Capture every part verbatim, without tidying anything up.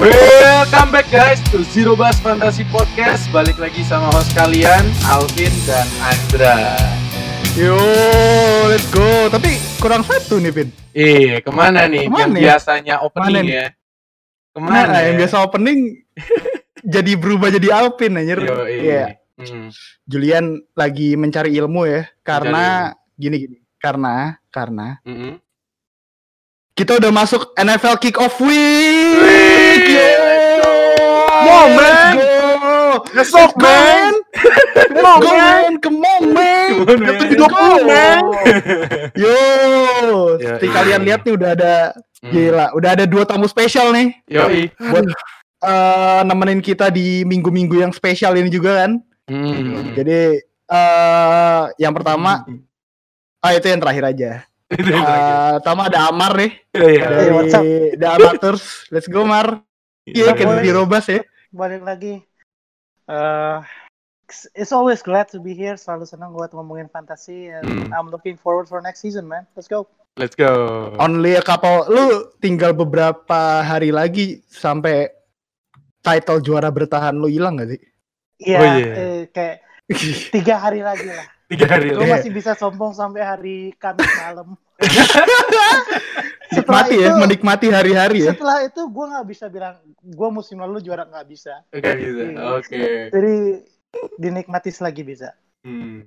Welcome back guys to Zero Bas Fantasy Podcast. Balik lagi sama host kalian, Alvin dan Andra. Yo, let's go. Tapi kurang satu nih, Vin. Eh, kemana nih? Kemana yang ya? Biasanya opening kemana ya? Kemana? Nah, ya? Yang biasa opening jadi berubah jadi Alvin anjir. Iya. Yeah. Hmm. Julian lagi mencari ilmu ya, karena gini-gini. Karena, karena mm-hmm. kita udah masuk N F L Kick-Off Week. Week yeah. Come on, man. Let's go, man. Come on, man. Come on, man. Come on, man. Yo, seperti kalian lihat nih udah ada, mm. gila, udah ada dua tamu spesial nih. Yoi. Buat uh, nemenin kita di minggu-minggu yang spesial ini juga kan. Mm. Jadi, uh, yang pertama. Mm. Ah oh, itu yang terakhir aja. Pertama uh, ada Amar nih. Iya. Hey, what's up? Ada Amateurs. Let's go, Mar. Iya, kita di Robas ya. Balik lagi. Uh, it's always glad to be here. Selalu senang buat ngomongin fantasi. And hmm. I'm looking forward for next season, man. Let's go. Let's go. Only a couple. Lu tinggal beberapa hari lagi sampai title juara bertahan lu hilang nggak sih? Iya. Yeah, oh, yeah. eh, kayak tiga hari lagi lah. Tiga hari. Gue masih bisa sombong sampai hari Kamis malam. Setelah Mati itu ya, menikmati hari-hari ya. Setelah itu gue nggak bisa bilang gue musim lalu juara, nggak bisa. Nggak bisa. Oke. Okay. Jadi dinikmati lagi bisa. Hmm.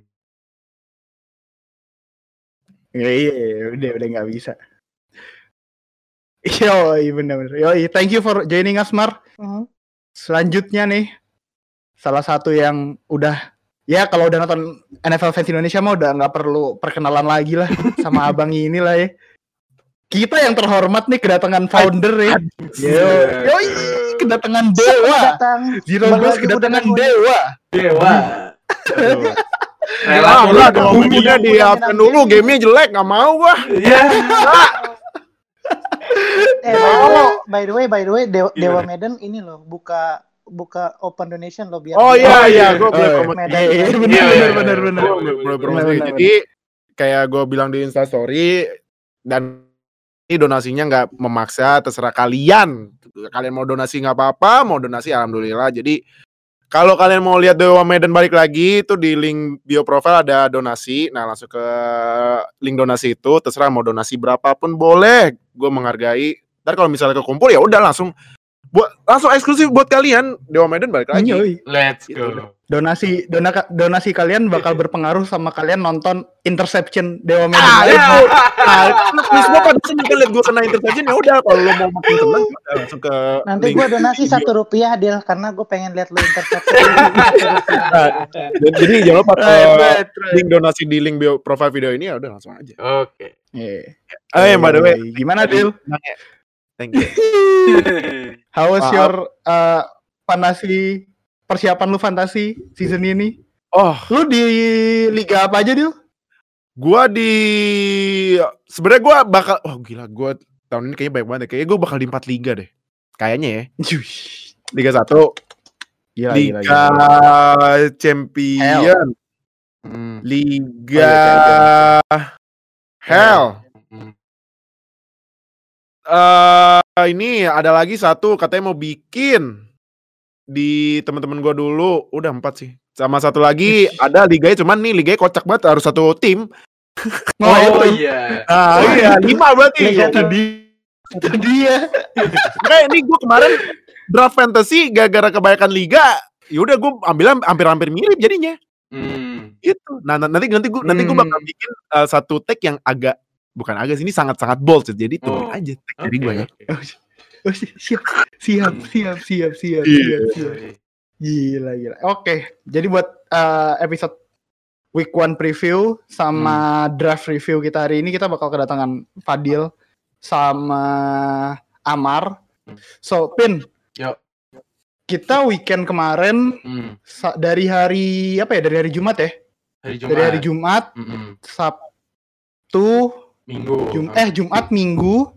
Iya, iya, udah udah nggak bisa. Yo, benar-benar. Yo, thank you for joining us, Mar. Uh-huh. Selanjutnya nih, salah satu yang udah ya kalau udah nonton N F L Fans Indonesia mah udah nggak perlu perkenalan lagi lah sama abang ini lah ya. Kita yang terhormat nih kedatangan founder ya. Yo, yo kedatangan dewa. Zero Bas kedatangan dewa. Dewa. Rela lah dong. Udah di-upin dulu, gamenya jelek nggak mau gua. Iya. Eh by the way, by the way, Dewa, Dewa Medan ini loh buka. buka open donation lo biar. Oh iya iya, gue boleh komen. Benar benar benar. Boleh promosi. Jadi kayak gue bilang di Insta Story, dan ini donasinya nggak memaksa, terserah kalian. Kalian mau donasi nggak apa-apa, mau donasi alhamdulillah. Jadi kalau kalian mau lihat Dewa Medan balik lagi, itu di link bio profile ada donasi. Nah langsung ke link donasi itu, terserah mau donasi berapapun boleh. Gue menghargai. Ntar kalau misalnya kekumpul ya udah langsung. Buat langsung eksklusif buat kalian Dewa Medan balik lagi. Yoi. Let's go. Donasi dona, donasi kalian bakal berpengaruh sama kalian nonton interception Dewa Medan. Ah, ya. Terus gua kan sini lihat gua kena interception ya udah kalau lu mau makin senang langsung ke nanti link. Gua donasi satu rupiah Del karena gua pengen lihat lu interception. Jadi jangan lupa link donasi di link bio profile video ini ya udah langsung aja. Oke. Okay. Yeah. Oh ya, by the way, gimana Del? Thank you. How was wow. your uh, fantasi, persiapan lu fantasi season ini? Oh, lu di liga apa aja, Dil? Gua di sebenarnya gua bakal oh gila, gua tahun ini kayaknya banyak banget. Kayaknya gua bakal di empat liga deh. Kayaknya ya. Liga satu, gila, Liga gila, gila. Champion, hmm. Liga oh, ya, Hell. Hmm. Uh, ini ada lagi satu katanya mau bikin di teman-teman gue dulu, udah empat sih. Sama satu lagi ada liganya, cuman nih liganya kocak banget, harus satu tim. Oh, oh iya. Ah uh, iya lima berarti. Tadi tadi ya. Kayak ini gue kemarin draft fantasy gara-gara kebanyakan liga, yaudah gue ambil hampir-hampir mirip jadinya. Hmm. Itu. Nah nanti nanti gue hmm. nanti gue bakal bikin uh, satu tag yang agak bukan agak sini sangat-sangat bold jadi tunggu oh. aja okay. Jadi gue ya. Oh, siap siap siap siap siap yeah. siap. Gila gila. Oke, okay. Jadi buat uh, episode week one preview sama hmm. draft review kita hari ini kita bakal kedatangan Fadil sama Amar. So, Pin. Yo. Kita weekend kemarin hmm. sa- dari hari apa ya? Dari hari Jumat ya? Hari Jumat. Dari hari Jumat hmm. Sabtu Minggu. Jum, eh Jumat Minggu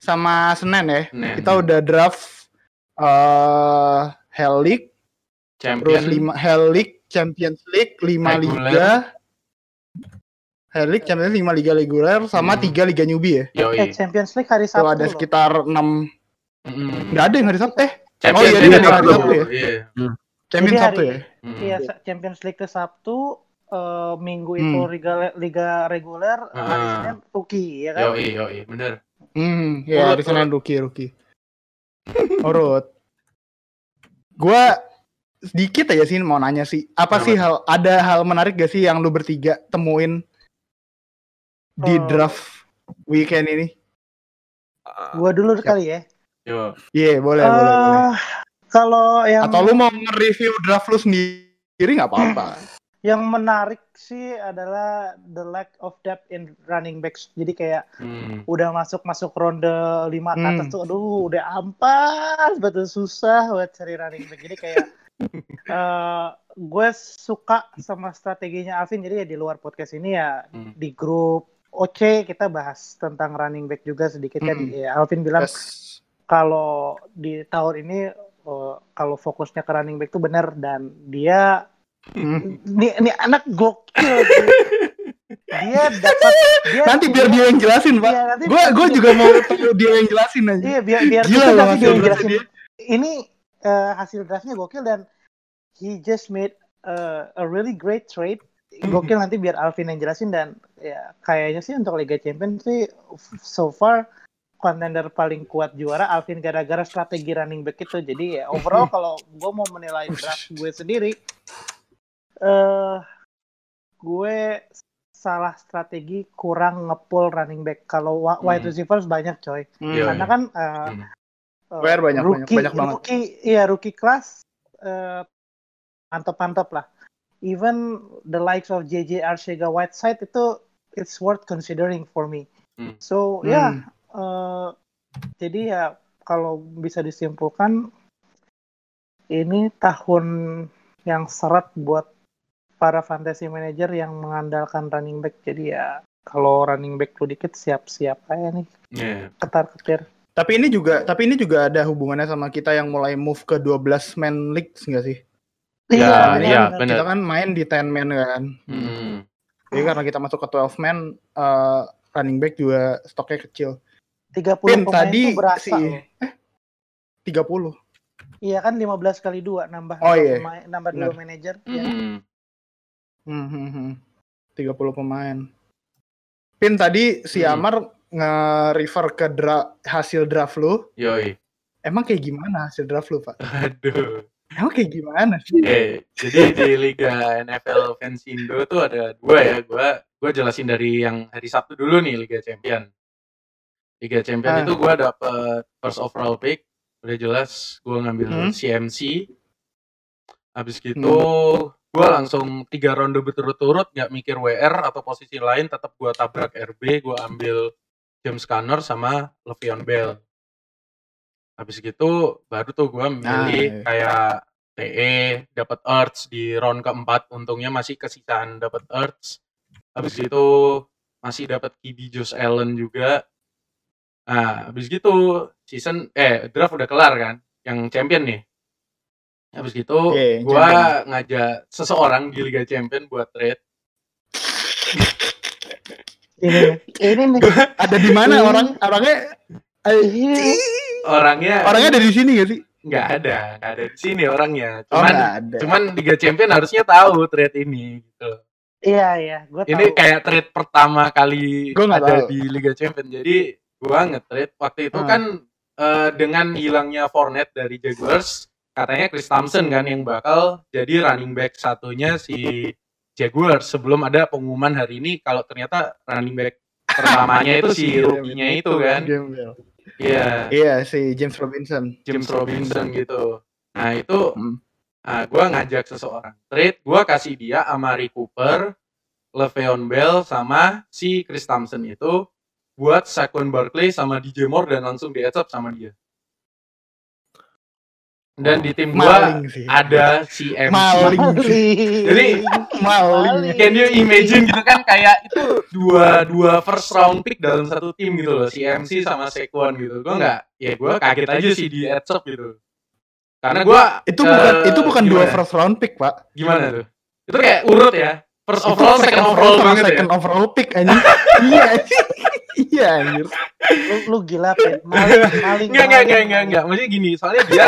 sama Senin ya. Senin. Kita udah draft uh, Hell League, Champions League, Hell League, Champions League, lima liga. Hell League, Champions League, lima liga reguler sama tiga hmm. liga newbie ya. Eh, Champions League hari Sabtu. Itu ada sekitar enam Nggak ada yang hari Sabtu. Eh, Champions, oh iya, ini hari Sabtu ya. Iya. Hmm. Champions hari, Sabtu ya. Iya, hmm. Champions League ke Sabtu. Uh, minggu itu hmm. liga, liga reguler. Hmm. Hari Senin Ruki ya kan? Yoi, yoi, bener. Hmm, ya hari Senin Ruki, Ruki. Urut. Gua sedikit aja sih mau nanya sih. Apa nah, sih hal ada hal menarik gak sih yang lu bertiga temuin di oh. draft weekend ini? Gua dulu ya. Kali ya. Iya, yeah, boleh, uh, boleh, boleh. Kalau yang atau lu mau nge-review draft lu sendiri nggak apa-apa. Yang menarik sih adalah the lack of depth in running backs. Jadi kayak hmm. udah masuk-masuk ronde lima hmm. ke atas tuh aduh udah ampas, betul susah buat cari running back. Jadi kayak uh, gue suka sama strateginya Alvin. Jadi ya di luar podcast ini ya hmm. di grup O C kita bahas tentang running back juga sedikit kan. Hmm. Ya, Alvin bilang yes. Kalau di tahun ini uh, kalau fokusnya ke running back tuh benar dan dia ini ini anak gokil. Dia dapat dia nanti biar dia yang jelasin, Pak. Ya, gue gue juga mau dia yang jelasin aja. Iya, biar biar gila kita nanti dia yang jelasin. Dia. Ini uh, hasil draftnya gokil dan he just made uh, a really great trade. Gokil nanti biar Alvin yang jelasin dan ya kayaknya sih untuk Liga Champions sih so far kontender paling kuat juara Alvin gara-gara strategi running back itu. Jadi ya overall kalau gue mau menilai draft gue sendiri Uh, gue salah strategi kurang nge-pull running back. Kalau wide receivers hmm. banyak coy, hmm. karena kan uh, hmm. uh, banyak, rookie, banyak, banyak rookie, iya rookie class uh, mantep-mantep lah. Even the likes of J J Arcega-Whiteside itu it's worth considering for me. Hmm. So hmm. ya, yeah, uh, jadi ya kalau bisa disimpulkan ini tahun yang seret buat para fantasy manager yang mengandalkan running back. Jadi ya kalau running back lu dikit siap-siap aja nih. Yeah. Ketar-ketir. Tapi ini juga tapi ini juga ada hubungannya sama kita yang mulai move ke dua belas man leagues enggak sih? Iya, iya benar. Kita kan main di sepuluh man kan. Hmm. Jadi karena kita masuk ke dua belas man uh, running back juga stoknya kecil. tiga puluh Pin, pemain tadi itu berasa si, eh, tiga puluh. Iya kan lima belas kali dua nambah oh, yeah. pemain, nambah dua manajer. Iya. Mm. Mm-hmm. tiga puluh pemain. Pin tadi si mm. Amar nge-refer ke dra- hasil draft lu. Yoi. Emang kayak gimana hasil draft lu, Pak? Aduh. Emang kayak gimana sih? Eh, jadi di Liga N F L Fantasy Indo tuh ada dua ya. Gua gua jelasin dari yang hari Sabtu dulu nih Liga Champion. Liga Champion ah. itu gua dapet first overall pick. Udah jelas gue ngambil hmm. C M C. Habis gitu hmm. gue langsung tiga ronde berturut-turut gak mikir W R atau posisi lain, tetap gue tabrak R B, gue ambil James Conner sama Le'Veon Bell. Habis gitu baru tuh gue milih nah, kayak T E dapat Earths di round keempat, untungnya masih kesisaan dapat Earths. Habis itu masih dapat K D Josh Allen juga. Nah, habis gitu season eh draft udah kelar kan, yang champion nih. Habis gitu yeah, gue ngajak seseorang di Liga Champion buat trade. Ini ini nih. Ada di mana orang? Orangnya orangnya orangnya ada di sini gak sih? Enggak ada, enggak ada di sini orangnya. Cuman oh, cuman Liga Champion harusnya tahu trade ini gitu. Iya, iya, gua tahu. Ini kayak trade pertama kali ada tahu. Di Liga Champion. Jadi gue nge-trade waktu itu hmm. kan uh, dengan hilangnya Fournette dari Jaguars, katanya Chris Thompson kan yang bakal jadi running back satunya si Jaguars sebelum ada pengumuman hari ini kalau ternyata running back pertamanya itu si rookie-nya itu kan. Iya. Yeah. Iya yeah, si James Robinson. James Robinson gitu. Nah itu hmm. nah, gue ngajak seseorang trade, gue kasih dia Amari Cooper, Le'Veon Bell sama si Chris Thompson itu buat Saquon Barkley sama D J Moore dan langsung di-accept sama dia. Dan di tim gua ada C M C. Maling sih. Jadi maling. Can you imagine gitu kan, kayak itu dua dua first round pick dalam satu tim gitu loh, C M C sama Saquon gitu. Gua enggak, ya gua kaget aja sih di-accept gitu. Karena gua itu bukan uh, itu bukan gimana? Dua first round pick, Pak. Gimana tuh? Itu kayak urut ya. First overall, second overall, second overall, second overall pick anjing. Iya. Iya anjir. Lu, lu gila Pit, maling, maling Enggak, enggak, enggak, enggak, enggak maksudnya gini, soalnya dia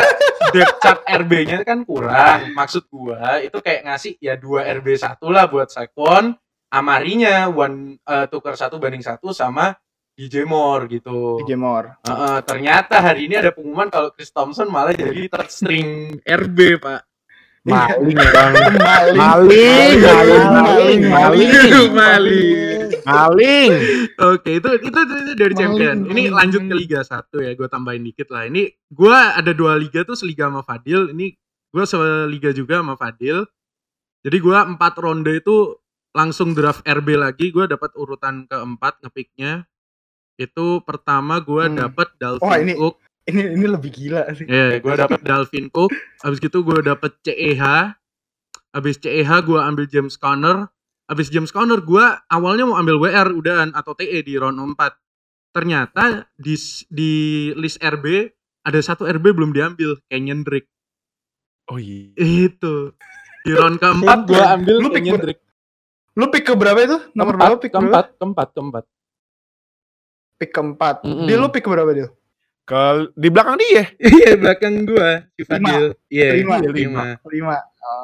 depth chart R B-nya kan kurang. Maksud gua itu kayak ngasih ya dua R B satu lah buat Saquon, Amarinya one, uh, tukar satu banding satu sama D J Moore gitu. D J Moore uh, uh, ternyata hari ini ada pengumuman kalau Chris Thompson malah jadi third string R B, Pak. Maling, Bang. Maling, maling, maling, maling, maling. Maling. Oke, itu, itu itu dari maling, champion. Ini maling. Lanjut ke Liga satu ya, gue tambahin dikit lah. Ini gue ada dua liga tuh, seliga sama Fadil. Ini gue seliga juga sama Fadil. Jadi gue empat ronde itu langsung draft R B lagi. Gue dapat urutan keempat ngepicknya. Itu pertama gue hmm. dapat Dalvin oh, ini, Cook. Ini ini lebih gila sih. Iya, yeah, gue dapat Dalvin Cook. Abis itu gue dapat C E H. Abis C E H gue ambil James Conner. Abis James Conner, gue awalnya mau ambil W R udahan atau T E di round empat. Ternyata di, di list R B, ada satu R B belum diambil, Kenyan Drake. Oh iya. Itu. Di round keempat, gue ambil lu Kenyan Drake. Lu pick keberapa itu? Nomor berapa pick keempat, keempat, keempat. Pick keempat. Mm-hmm. Dia lu pick keberapa dia? Ke, di belakang dia. Iya, belakang gue. Fadil. Iya, lima. Lima. Lima.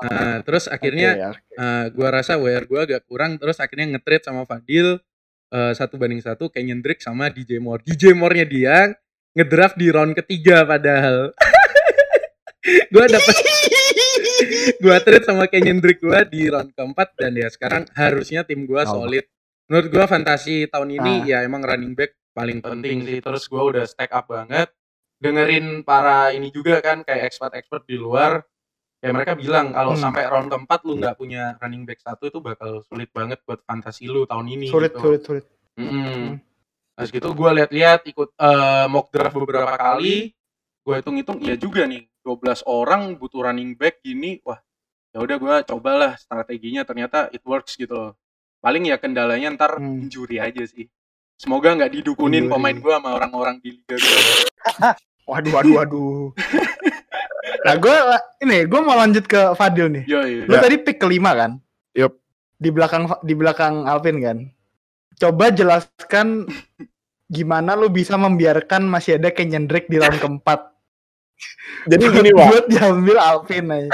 Nah, terus akhirnya okay, okay. Uh, gue rasa W R gue agak kurang. Terus akhirnya nge-trade sama Fadil satu uh, banding satu Kenyan Drake sama D J Moore. D J Moore-nya dia ngedraft di round ketiga padahal. Gue dapat gue trade sama Kenyan Drake gue di round keempat. Dan ya sekarang harusnya tim gue solid. Menurut gue fantasi tahun ini ah. ya emang running back paling penting sih. Terus gue udah stack up banget. Dengerin para ini juga kan, kayak expert-expert di luar. Ya mereka bilang kalau hmm. sampai round keempat lu nggak punya running back satu itu bakal sulit banget buat fantasi lu tahun ini. Sulit, gitu. sulit, sulit. Mm-hmm. Terus gitu gue lihat-lihat ikut uh, mock draft beberapa kali, gue hitung-hitung ya juga nih dua belas orang butuh running back gini, wah ya udah gue cobalah strateginya, ternyata it works gitu loh. Paling ya kendalanya ntar hmm. injury aja sih. Semoga nggak didukunin injury. Pemain gue sama orang-orang di liga gue. Waduh, waduh, waduh. Nah gue ini gue mau lanjut ke Fadil nih. Yo, yo, lu ya. Tadi pick kelima kan? Yup. Di belakang di belakang Alvin kan. Coba jelaskan gimana lu bisa membiarkan masih ada Kenyan Drake di round keempat. Jadi gini Wak. Buat diambil Alvin aja.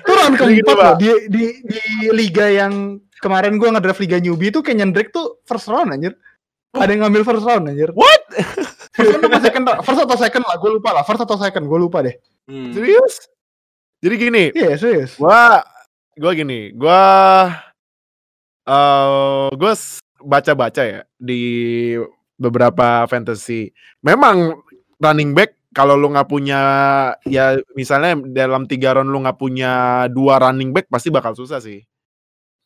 Itu round keempat loh di, di di liga yang kemarin gue ngedraft liga newbie tuh Kenyan Drake tuh first round anjir. Ada yang ngambil first round anjir. What? First atau second? First atau second lah, gue lupa lah. First atau second, gue lupa deh. Hmm. Serius? Jadi gini. Iya, yeah, serius. Gua gua gini, gua uh, gua baca-baca ya di beberapa fantasy. Memang running back kalau lu enggak punya ya misalnya dalam tiga round lu enggak punya dua running back pasti bakal susah sih.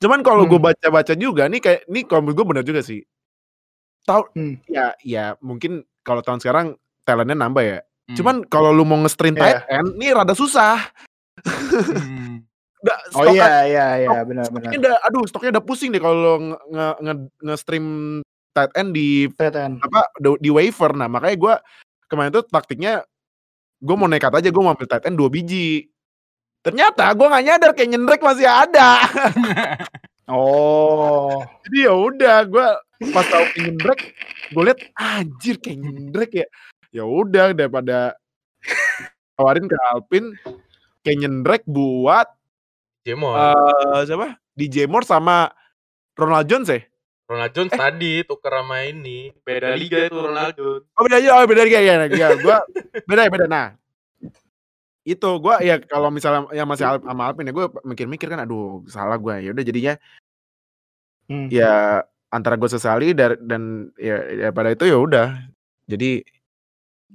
Cuman kalau hmm. gua baca-baca juga nih kayak nih kalau gua benar juga sih. Tahu hmm. ya ya mungkin kalau tahun sekarang talentnya nambah ya. Hmm. Cuman kalau lu mau nge-stream yeah. tight end ini rada susah. hmm. Udah, oh iya iya iya benar benar. Ini udah aduh stoknya udah pusing deh kalau nge nge nge-stream tight end di tight end. Apa di waiver. Nah, makanya gue kemarin tuh taktiknya gue mau nekat aja, gue mau ambil tight end dua biji. Ternyata gue enggak nyadar kayak nyendrek masih ada. Oh. Jadi ya udah gue pas tahu Kenyan Drake, gue liat anjir Kenyan Drake ya. Ya udah daripada tawarin ke Alpin, Kenyan Drake buat Jemor. Uh, siapa? Di Jemor sama Ronald Jones ya? Ronald Jones eh. tadi tuker sama ini, beda liga itu Ronald Jones. Oh beda aja, oh beda liga ya. Ya gue beda ya beda. Nah itu gue ya kalau misalnya yang masih Alp, sama Alpin ya gue mikir-mikir kan, aduh salah gue. Ya udah jadinya hmm. ya. Antara gue sesali dan, dan ya, ya pada itu ya udah jadi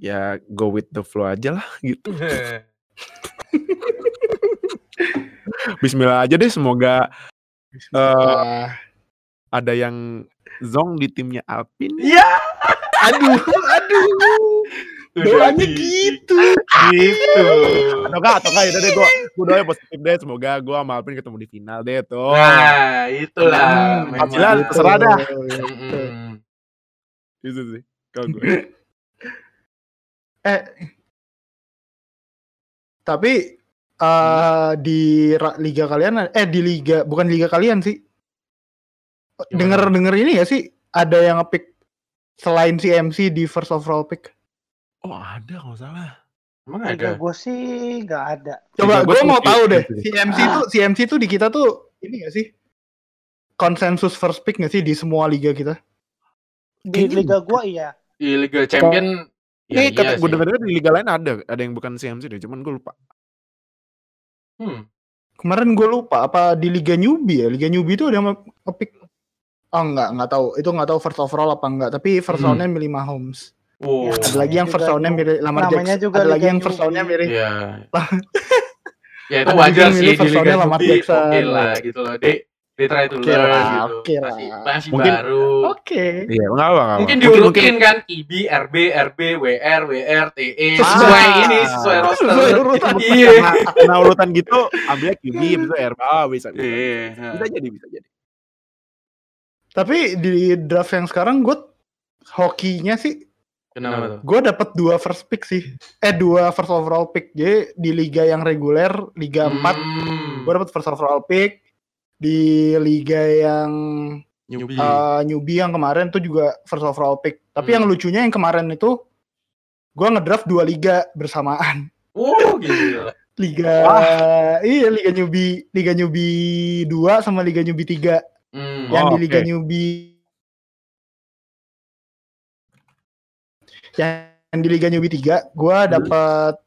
ya go with the flow aja lah gitu. Bismillah aja deh, semoga uh, ada yang zong di timnya Alpin ya. aduh aduh doanya gitu gitu atau kah atau kah itu deh gue gue doanya positif deh, semoga gue sama Alvin ketemu di final deh tuh. Nah itulah Alhamdulillah itu. Terserah dah mm. itu sih kalau gue eh tapi uh, di liga kalian eh di liga bukan liga kalian sih, denger denger ini ya sih ada yang ngepick selain C M C di first overall pick? Oh ada kalau salah. Emang ada? Gue sih nggak ada. Coba gue mau tahu deh. C M C itu ah. C M C itu di kita tuh ini nggak sih? Konsensus first pick nggak sih di semua liga kita? Di Gini. Liga gue iya. Di Liga Champion. Kalo... Ya, ini iya gue dengar di liga lain ada ada yang bukan C M C deh. Cuman gue lupa. Hmm. Kemarin gue lupa apa di Liga Newbie ya? Liga Newbie itu ada yang pick. Oh enggak, enggak tahu. Itu enggak tahu first overall apa enggak, tapi first round-nya hmm. milih Mahomes. Oh. Ya, ada lagi yang first round-nya milih Lamar Jackson. Juga ada lagi yang first round-nya milih. Iya. Ya itu wajar sih di Liga Lamar Jackson. Oke lah gitu loh. Dek, di try to learn gitu. Oke lah. Masih baru. Oke. Iya, enggak apa-apa. Mungkin diurutin kan I B, R B, R B, W R, W R, T E sesuai ini, sesuai roster. Iya. Nah, urutan gitu ambil Q B, itu R B, bisa. Iya. Bisa jadi, bisa jadi. Tapi di draft yang sekarang gue hokinya sih, kenapa tuh? Gue dapet dua first pick sih, eh dua first overall pick. Jadi di liga yang reguler, liga hmm. empat, gue dapet first overall pick. Di liga yang newbie, uh, newbie yang kemarin tuh juga first overall pick. Tapi hmm. yang lucunya yang kemarin itu gue ngedraft dua liga bersamaan. Oh gila. Liga, ah. iya liga newbie, liga newbie dua sama liga newbie tiga. Mm, yang oh, di Liga okay. Newbie, yang di Liga Newbie tiga, gue dapat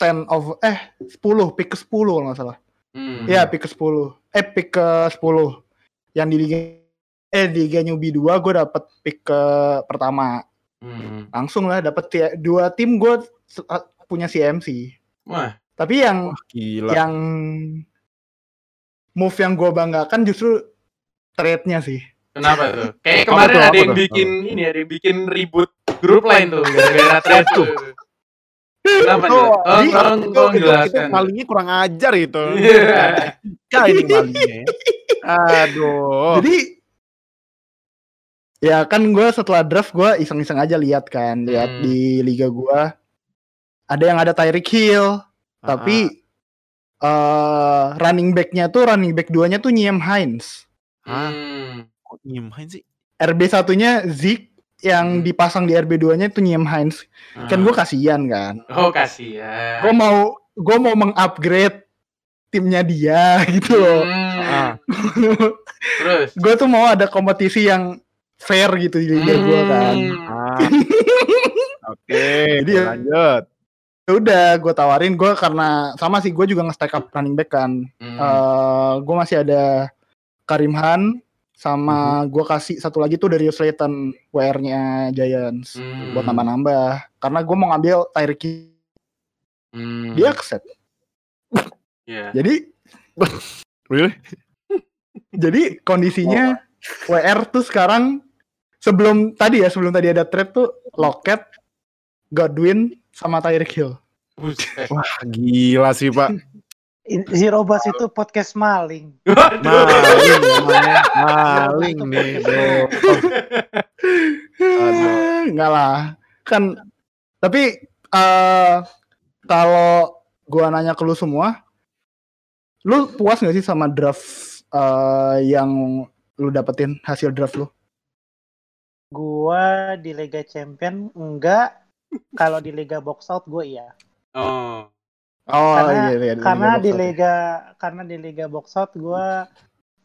ten of eh sepuluh pick ke sepuluh kalau nggak salah. Mm. Ya pick ke sepuluh, eh pick ke sepuluh. Yang di Liga eh di Liga Newbie dua, gue dapat pick ke pertama. Mm. Langsung lah dapat dua tim gue punya C M C. Wah. Tapi yang Wah, gila. yang move yang gue banggakan justru trade-nya sih. Kenapa tuh? Kayak kemarin apa ada apa yang tuh? bikin oh. ini, ada yang bikin ribut grup lain tuh, gara-gara trade tuh. Kenapa tuh? Oh, oh tolong, tolong jelaskan. Malingnya kurang ajar itu. Yeah. Nah, ini malingnya. Aduh. Jadi, ya kan gue setelah draft gue iseng-iseng aja lihat kan, lihat hmm. di liga gue ada yang ada Tyreek Hill, uh-huh. tapi Uh, running back-nya tuh running back duanya tuh Nyheim Hines. Hah? Hmm. Kok Nyheim Hines sih? R B satunya Zeke yang hmm. dipasang di R B duanya itu Nyheim Hines. Hmm. Kan gue kasihan kan. Oh, kasihan. Gue mau gue mau meng-upgrade timnya dia gitu loh. Hmm. Terus gue tuh mau ada kompetisi yang fair gitu di liga hmm. gue kan. Ah. Oke, okay, lanjut. Udah gue tawarin, gue karena sama sih gue juga nge-stack up running back kan. Mm. Uh, gue masih ada Karim Khan sama mm. gue kasih satu lagi tuh dari Slayton W R-nya Giants mm. buat nambah-nambah karena gue mau ngambil Tyreek mm. dia keset yeah. jadi really? Jadi kondisinya oh. W R tuh sekarang sebelum tadi ya sebelum tadi ada trade tuh Lockett, Godwin sama Tyreek Hill. Wah gila sih pak. Zero Bas itu podcast maling. Maling, maling nih. Enggak lah, kan. Tapi uh, kalau gua nanya ke lu semua, lu puas nggak sih sama draft uh, yang lu dapetin hasil draft lu? Gua di Liga Champion enggak. Kalau di Liga Box Out gue iya. Oh. Oh karena, iya, iya, di karena di Liga ya. Karena di Liga Box Out gue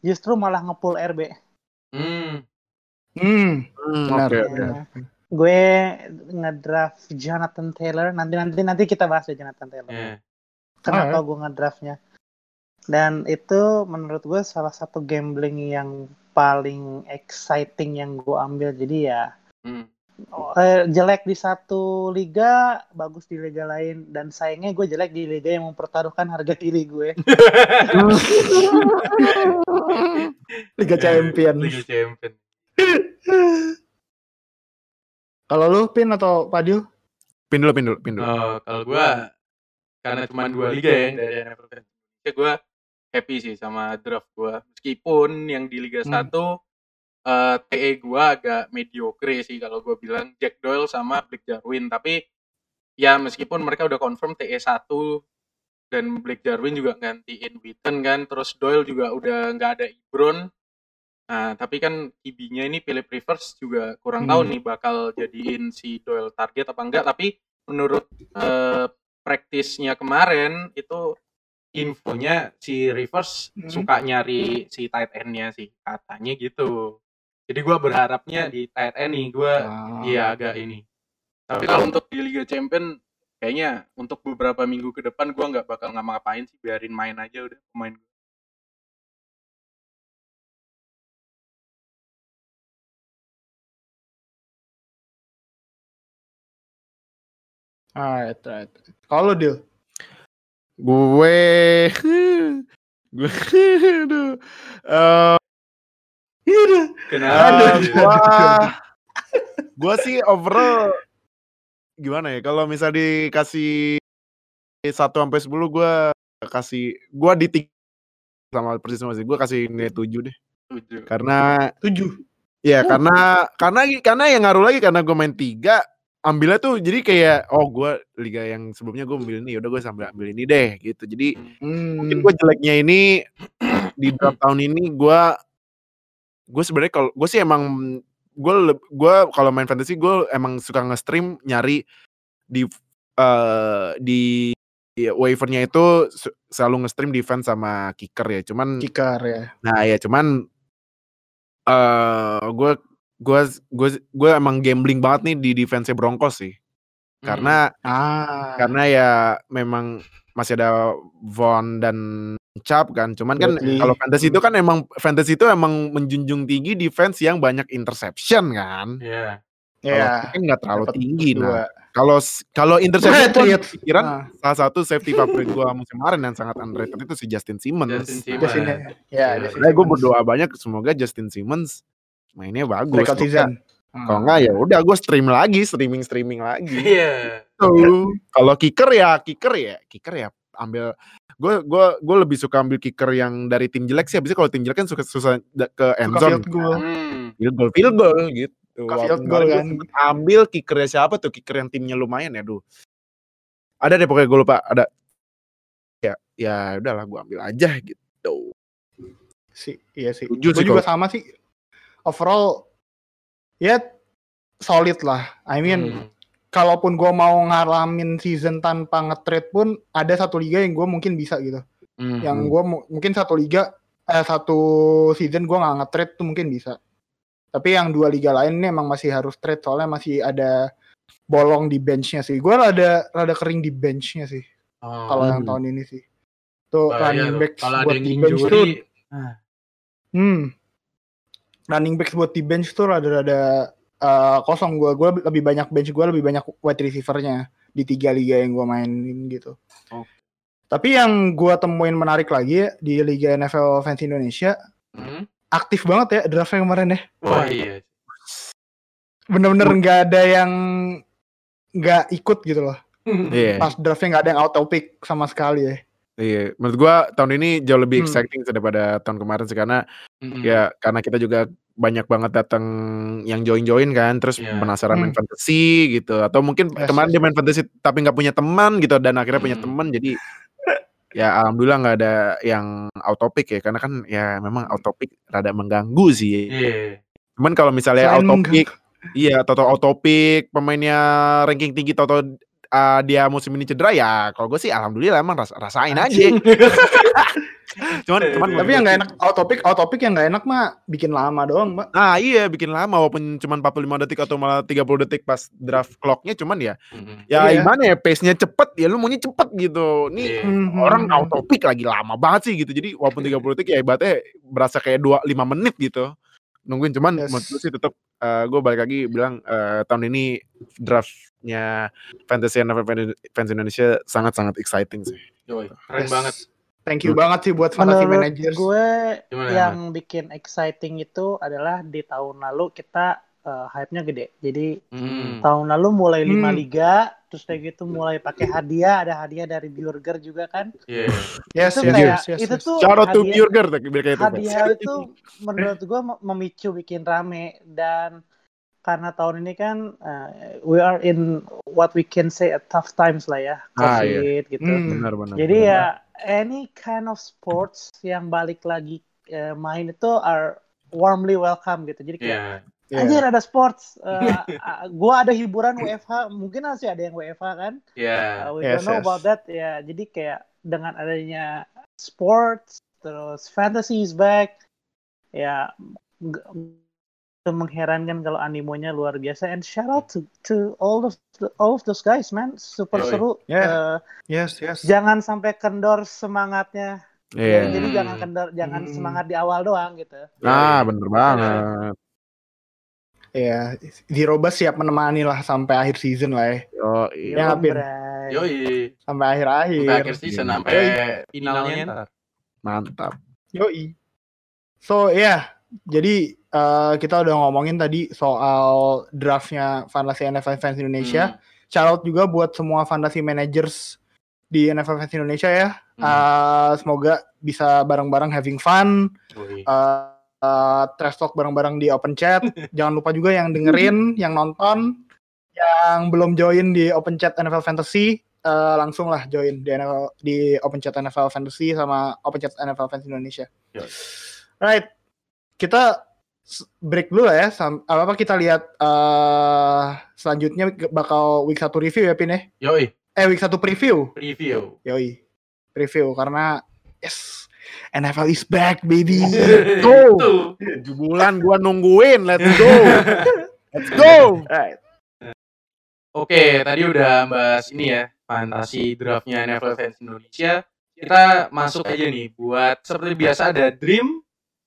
justru malah nge-pull R B. Hmm. Hmm. Benar. Okay, okay. Gue ngedraft Jonathan Taylor. Nanti nanti nanti kita bahas ya Jonathan Taylor. Yeah. Kenapa right. gue ngedraftnya? Dan itu menurut gue salah satu gambling yang paling exciting yang gue ambil. Jadi ya. Hmm. Oh, jelek di satu liga, bagus di liga lain, dan sayangnya gue jelek di liga yang mempertaruhkan harga diri gue. Liga Champion. Liga Champion. Kalau lu Pin atau Fadil? Pin dulu, Pin dulu, Pin dulu. Oh, kalau gue karena cuma dua liga ya dari N F L, gue happy sih sama draft gue. Meskipun yang di Liga satu hmm. Uh, T E gue agak mediocre sih kalau gue bilang Jack Doyle sama Blake Darwin, tapi ya meskipun mereka udah confirm T E satu dan Blake Darwin juga gantiin Witten kan, terus Doyle juga udah gak ada Ebron, Nah, tapi kan Q B-nya ini Philip Rivers juga kurang hmm. tahu nih bakal jadiin si Doyle target apa enggak. Tapi menurut uh, praktisnya kemarin itu infonya si Rivers hmm. suka nyari si tight end-nya sih, katanya gitu. Jadi gue berharapnya di tight end nih gue iya wow. agak ini. Tapi kalau untuk di Liga Champion kayaknya untuk beberapa minggu ke depan gue nggak bakal ngapa-ngapain sih, biarin main aja udah pemain gue. Alright, right. Kalau Dil? Gue, gue, aduh, uh, kenapa? Gue, gue sih overall gimana ya? Kalau misal dikasih satu sampai sepuluh, gue kasih, gue di tiga sama persis sama sih. Gue kasih nilai tujuh deh. Tujuh. Karena tujuh. Ya, oh. karena, karena, karena yang ngaruh lagi karena gue main tiga. Ambilnya tuh jadi kayak oh gue liga yang sebelumnya gue ambil ini, udah gue sambil ambil ini deh gitu. Jadi hmm. mungkin gue jeleknya ini di draft tahun ini gue gue sebenarnya kalau gue sih emang gue gue kalau main fantasy gue emang suka nge-stream nyari di uh, di ya, waivernya itu selalu nge-stream defense sama kicker ya. Cuman kicker ya. Nah ya cuman uh, gue Gue gue gue emang gambling banget nih di defense-nya Broncos sih. Karena hmm. ah. karena ya memang masih ada Von dan Cap kan. Cuman kan okay. kalau fantasy itu kan emang fantasy itu emang menjunjung tinggi defense yang banyak interception kan. Iya. Yeah. Yeah. Kan enggak terlalu Dapet tinggi nah. Kalau kalau interception itu pikiran nah. salah satu safety favorit gua musim kemarin yang sangat underrated itu si Justin Simmons. Justin Simmons. Ya, ya gua berdoa banyak semoga Justin Simmons mainnya bagus. Hmm. Kalau enggak ya udah gue stream lagi, streaming streaming lagi. Iya. Yeah. So, kalau kicker ya kicker ya kicker ya ambil. Gue gue gue lebih suka ambil kicker yang dari tim jelek sih. Habisnya kalau tim jelek kan suka susah ke endzone. Field goal. Hmm. Field goal, field goal gitu. Field goal kan. Ambil kickernya siapa tuh? Kicker yang timnya lumayan ya, duh. Ada deh pokoknya gue lupa. Ada. Ya ya udahlah gue ambil aja gitu. Si iya sih. Gue juga sama sih. Overall, ya solid lah. I mean, hmm. kalaupun gue mau ngalamin season tanpa nge-trade pun, ada satu liga yang gue mungkin bisa gitu. Hmm. Yang gue mu- mungkin satu liga, eh, satu season gue nggak nge-trade tuh mungkin bisa. Tapi yang dua liga lain ini emang masih harus trade soalnya masih ada bolong di benchnya sih. Gue rada rada kering di benchnya sih. Oh. Kalau yang tahun ini sih, tuh oh, running iya, back buat di bench tuh. Hmm. Running back buat di bench tuh rada-rada uh, kosong gue. Gue lebih banyak bench gue, lebih banyak wide receiver-nya di tiga liga yang gue mainin gitu. Oh. Tapi yang gue temuin menarik lagi ya, di Liga N F L Fantasy Indonesia, hmm? aktif banget ya draft-nya kemarin ya. Wah iya. Bener-bener nggak ada yang nggak ikut gitu loh. Yeah. Pas draft-nya nggak ada yang auto-pick sama sekali ya. Iya, menurut gue tahun ini jauh lebih exciting hmm. daripada tahun kemarin sih karena hmm. ya karena kita juga banyak banget datang yang join-join kan, terus yeah. penasaran hmm. main fantasy gitu, atau mungkin yes, kemarin yes. dia main fantasy tapi nggak punya teman gitu dan akhirnya hmm. punya teman, jadi ya alhamdulillah nggak ada yang autopic ya karena kan ya memang autopic rada mengganggu sih. Yeah. Cuman kalau misalnya autopic, iya atau autopic pemainnya ranking tinggi atau Uh, dia musim ini cedera ya, kalau gue sih alhamdulillah emang ras- rasain aja. cuman, cuman tapi yang nggak enak, autopic, autopic yang nggak enak mah bikin lama doang, mbak. Ah iya, bikin lama, walaupun cuman empat puluh lima detik atau malah tiga puluh detik pas draft clocknya, cuman ya, mm-hmm. ya yeah. gimana ya, pace-nya cepet, ya lu maunya cepet gitu. Nih yeah. orang autopic lagi lama banget sih gitu, jadi walaupun tiga puluh detik ya ibaratnya berasa kayak dua lima menit gitu. Nungguin cuman yes. menurut sih tetap uh, gue balik lagi bilang uh, tahun ini draftnya fantasy N F L fans Indonesia sangat-sangat exciting sih. Joy, keren yes. banget. Thank you hmm. banget sih buat fantasy managers. Menurut gue Gimana? yang bikin exciting itu adalah di tahun lalu kita uh, hype-nya gede. Jadi hmm. tahun lalu mulai lima hmm. liga, terus kayak gitu mulai pakai hadiah, ada hadiah dari Burger juga kan? Iya. Yeah. Yes, yes, yes, yes. Itu tuh shout out to Burger, hadiah itu menurut gue memicu bikin rame, dan karena tahun ini kan uh, we are in what we can say a tough times lah ya, COVID ah, yeah. gitu. Mm. Benar, benar, Jadi benar. ya any kind of sports yang balik lagi uh, main itu are warmly welcome gitu. Jadi kayak yeah. Yeah. Anjir ada sports, uh, gue ada hiburan W F H, mungkin masih ada yang W F H kan? Yeah. Uh, we yes, don't know yes. about that. Ya, yeah, jadi kayak dengan adanya sports, terus fantasy is back, ya yeah, g- mengherankan kalau animonya luar biasa. And shout out to to all of the, all of those guys, man, super really? Seru. Yeah. Uh, yes, yes. Jangan sampai kendor semangatnya. Yeah. Jadi mm. jangan kendor, jangan mm. semangat di awal doang gitu. Nah, bener banget. Ya, Diroba siap menemani lah sampai akhir season lah ya. Oh, iya. Yoi. Sampai akhir-akhir. Sampai akhir season, sampai finalnya. Mantap. Yoi. So, ya. Yeah. Jadi, uh, kita udah ngomongin tadi soal draftnya Fantasy N F L Fans Indonesia. Hmm. Shout out juga buat semua Fantasy Managers di N F L Fans Indonesia ya. Hmm. Uh, semoga bisa bareng-bareng having fun. Uh, Uh, trash talk bareng-bareng di open chat. Jangan lupa juga yang dengerin, yang nonton, yang belum join di open chat N F L Fantasy, uh, langsung lah join di, N F L, di open chat N F L Fantasy sama open chat N F L Fans Indonesia. Yes. Right, kita break dulu lah ya. Sam- apa kita lihat uh, selanjutnya bakal week one review ya Pin ya. Yoi. Eh week one preview. Preview. Yoi. Preview karena yes. N F L is back baby. Let's go. tujuh bulan gua nungguin. Let's go. Let's go. Right. Oke, okay, tadi udah bahas ini ya, fantasi draftnya N F L Fans Indonesia. Kita masuk aja nih buat seperti biasa ada dream,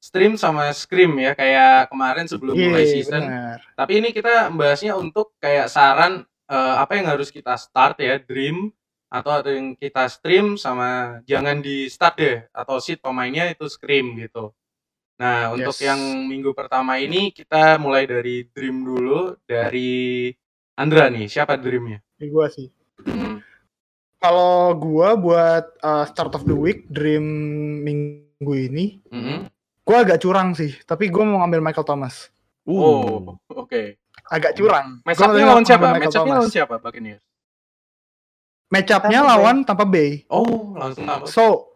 stream sama scream ya, kayak kemarin sebelum yeah, mulai season. Benar. Tapi ini kita bahasnya untuk kayak saran uh, apa yang harus kita start ya, dream atau ada yang kita stream sama jangan di start deh atau seat pemainnya itu scream gitu. Nah, untuk yes. yang minggu pertama ini kita mulai dari dream dulu dari Andra nih. Siapa dreamnya? Ini gua sih. Hmm. Kalau gua buat uh, start of the week dream minggu ini, hmm. gua agak curang sih, tapi gua mau ngambil Michael Thomas. Oh, oke. Okay. Agak curang. Match-up-nya lawan siapa? Match-up-nya lawan siapa Buccaneers ini? Match up-nya lawan Tampa Bay. Oh, langsung Tampa. So,